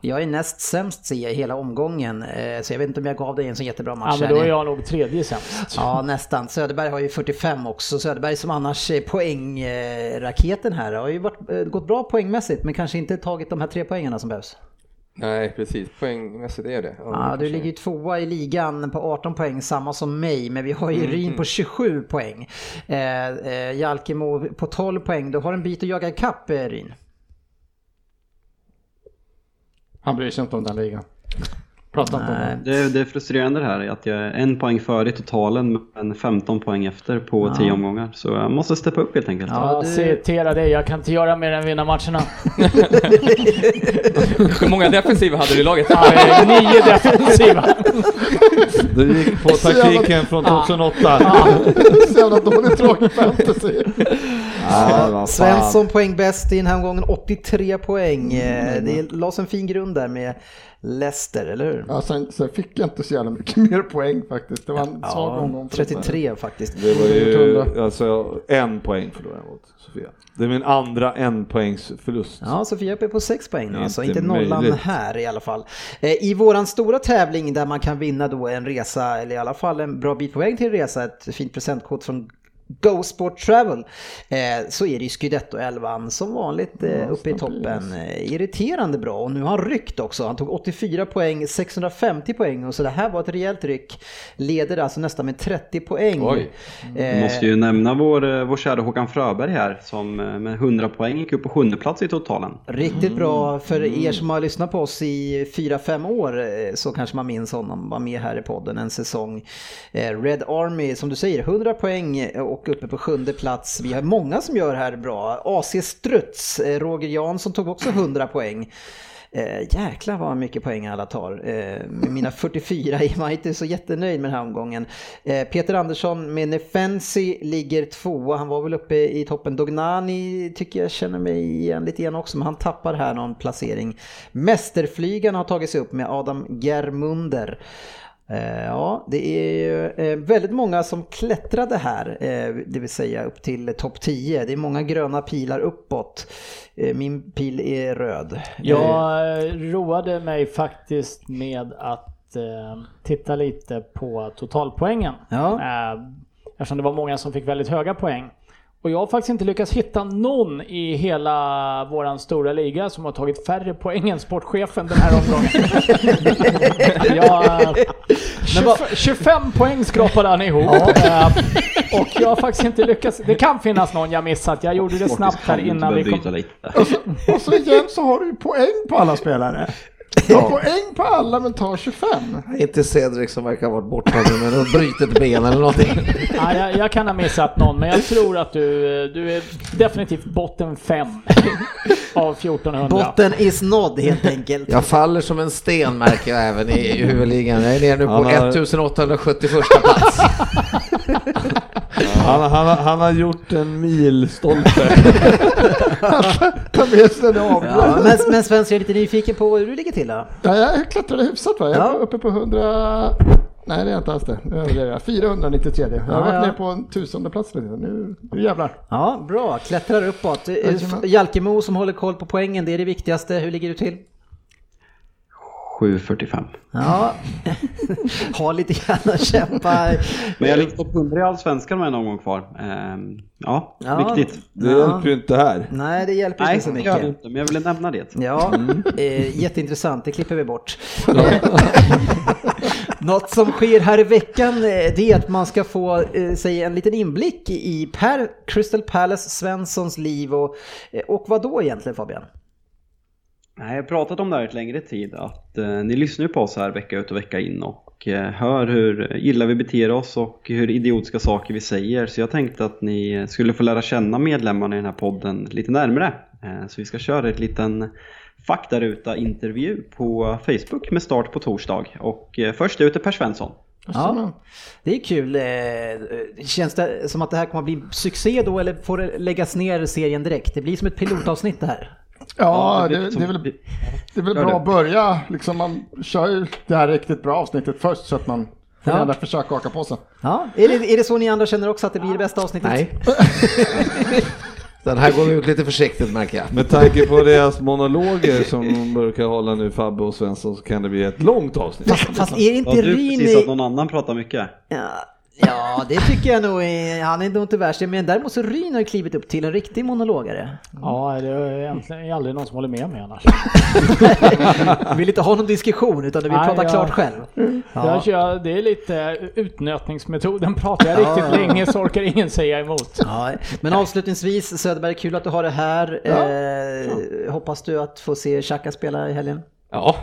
Jag är näst sämst ser hela omgången, så jag vet inte om jag gav dig en så jättebra match. Ja, men då är jag nog tredje sämst. Ja, nästan. Söderberg har ju fyrtiofem också. Söderberg som annars är poängraketen här har ju varit, gått bra poängmässigt, men kanske inte tagit de här tre poängarna som behövs. Nej, precis. Poängmässigt är det. Ja, du ligger ju tvåa i ligan på arton poäng, samma som mig. Men vi har ju Ryn på tjugosju poäng. Eh, eh, Jalkemo på tolv poäng. Du har en bit att jaga kapp, eh, Ryn. Han bryr sig inte om den ligan. Pratar inte om den. Det, det är frustrerande det här. Att jag är en poäng före i totalen, men femton poäng efter på tio ja. omgångar. Så jag måste steppa upp helt enkelt. Ja, du... citera dig. Jag kan inte göra mer än vinna matcherna. Hur många defensiva hade du i laget? Ja, nio defensiva. Du gick på taktiken från tjugohundraåtta. Ja. Så jävla dåligt tråkigt fantasy. Ja, Svensson poäng bäst i den här omgången, åttiotre poäng. Mm. Det lades en fin grund där med Leicester, eller hur? Ja, sen, sen fick jag inte så jävla mycket mer poäng faktiskt. Det var en ja, svag omgång. trettiotre faktiskt. Det var ju alltså, en poäng förlorade jag mot Sofia. Det är min andra en poängs förlust. Ja, Sofia är på sex poäng nu. Alltså inte nollan möjligt här i alla fall. Eh, I våran stora tävling där man kan vinna då en resa, eller i alla fall en bra bit på väg till en resa, ett fint presentkort från Go Sport Travel, eh, så är det ju Scudetto-elvan som vanligt eh, uppe i toppen. Eh, irriterande bra, och nu har han ryckt också. Han tog åttiofyra poäng, sexhundrafemtio poäng, och så det här var ett rejält ryck. Leder alltså nästan med trettio poäng. Oj. Eh, måste ju nämna vår, vår kära Håkan Fröberg här, som med hundra poäng gick upp på sjunde plats i totalen. Riktigt bra för mm. er som har lyssnat på oss i fyra fem år, så kanske man minns honom, var med här i podden en säsong. Eh, Red Army, som du säger, hundra poäng och och uppe på sjunde plats. Vi har många som gör här bra. A C Struts, Roger Jansson tog också hundra poäng. Eh, jäklar vad mycket poäng alla tar. Eh, med mina fyrtiofyra är man inte så jättenöjd med den här omgången. Eh, Peter Andersson med Nefensi ligger tvåa. Han var väl uppe i toppen. Dognani tycker jag känner mig igen lite igen också, men han tappar här någon placering. Mästerflygan har tagit sig upp med Adam Germunder. Ja, det är väldigt många som klättrade här, det vill säga upp till topp tio. Det är många gröna pilar uppåt. Min pil är röd. Jag roade mig faktiskt med att titta lite på totalpoängen. Ja. Eftersom det var många som fick väldigt höga poäng. Och jag har faktiskt inte lyckats hitta någon i hela våran stora liga som har tagit färre poäng än sportchefen den här omgången. jag, tjugofem poäng skrapade han ihop. Ja. Och jag har faktiskt inte lyckats. Det kan finnas någon jag missat. Jag gjorde det snabbt här innan vi kom. Och så, och så igen så har du poäng på alla spelare. Ja. Ta poäng på alla, men ta tjugofem. Inte Cedric som verkar ha varit borta nu, men har brytit ben eller någonting. Ja, jag, jag kan ha missat någon, men jag tror att du, du är definitivt botten fem av fjortonhundra. Botten is nådd helt enkelt. Jag faller som en sten, märker jag, även i huvudligan. Jag är nere nu på har... arton sjuttio-första plats. Han, han, han har gjort en milstolpe. Ja, men, men Svensson, är lite nyfiken på hur du ligger till då? Ja, jag klättrade hyfsat, va? Jag var ja. uppe på hundra... Nej, det är inte alls det. det fyrahundranittiotre. Jag har varit ja, ja. ner på en tusende plats nu. Nu, nu jävlar. Ja, bra. Klättrar uppåt. Jalkemo som håller koll på poängen, det är det viktigaste. Hur ligger du till? sju fyrtiofem. Ja, har lite grann att kämpa. Men jag ligger på hundra i allsvenskan med en omgång kvar. Ehm, ja, ja, viktigt. Det ja. hjälper ju inte här. Nej, det hjälper Nej, inte så mycket. Nej, men jag ville nämna det. Ja, mm. eh, jätteintressant. Det klipper vi bort. Ja. Något som sker här i veckan, det är att man ska få eh, sig en liten inblick i Per Crystal Palace Svenssons liv. Och, och vad då egentligen, Fabian? Nej, jag har pratat om det här ett längre tid, att eh, ni lyssnar ju på oss här vecka ut och vecka in och eh, hör hur illa vi beter oss och hur idiotiska saker vi säger. Så jag tänkte att ni skulle få lära känna medlemmarna i den här podden lite närmare. Eh, så vi ska köra ett liten faktaruta-intervju på Facebook med start på torsdag. Och eh, först ut är Per Svensson. Ja, det är kul. Känns det som att det här kommer att bli succé då, eller får det läggas ner serien direkt? Det blir som ett pilotavsnitt det här. Ja, det, det, är väl, det är väl bra att börja. Liksom man kör ju det här riktigt bra avsnittet först, så att man får ja. gärna försöka haka på sig. Ja, är det, är det så ni andra känner också, att det blir det bästa avsnittet? Nej. Den här går vi ut lite försiktigt, märker jag. Med tanke på deras monologer som de brukar hålla nu, Fabbe och Svensson, så kan det bli ett långt avsnitt. Fast, fast är det inte ja, du Ryn precis i... att någon annan pratar mycket? Ja. Ja, det tycker jag nog är, han är nog inte värst. Men däremot så Ryn har klivit upp till en riktig monologare. Mm. Ja, det är egentligen aldrig någon som håller med mig annars. Vi vill inte ha någon diskussion utan vi pratar jag, klart själv. Ja. Jag, det är lite utnötningsmetoden. Pratar jag riktigt länge så orkar ingen säga emot. Ja, men avslutningsvis, Söderberg, kul att du har det här. Ja. Eh, ja. Hoppas du att få se Xhaka spela i helgen? Ja.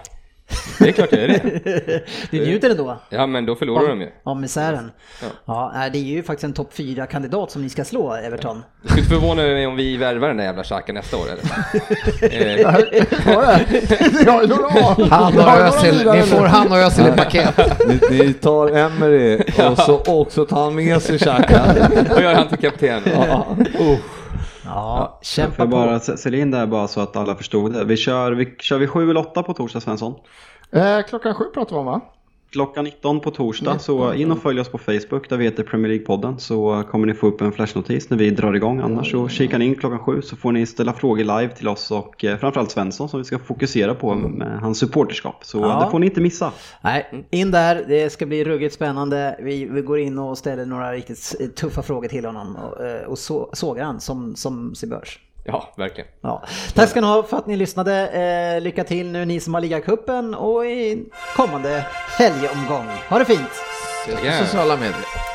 Det är klart det är det. Du njuter det då? Ja, men då förlorar de ju. Ja, misären. Ja. Ja, det är ju faktiskt en topp fyra kandidat som ni ska slå, Everton. Ja. Du skulle inte förvåna mig om vi värvar den där jävla Xhaka nästa år, eller? Han och Özil, ni får han och Özil i paket. Ni, ni tar Emery och så också tar han med sig Xhaka. Och gör han till kapten. Ja, oh. Ja, kämpa på. Bara sälja in där bara så att alla förstod det. Vi kör vi, kör vi sju eller åtta på torsdag, Svensson? Eh, klockan sju pratar vi om, va? Klockan nitton på torsdag. nitton Så in och följ oss på Facebook där vi heter Premier League-podden. Så kommer ni få upp en flashnotis när vi drar igång. Annars så kikar ni in klockan sju så får ni ställa frågor live till oss. Och framförallt Svensson som vi ska fokusera på med hans supporterskap. Så ja, det får ni inte missa. Nej, in där. Det ska bli ruggigt spännande. Vi, vi går in och ställer några riktigt tuffa frågor till honom. Och, och så, sågar han som, som sig börs. Ja, verkligen. Ja. Tack ska ni ha för att ni lyssnade. Eh, lycka till nu ni som har ligacupen och i kommande helgomgång. Ha det fint! Ses på sociala medier.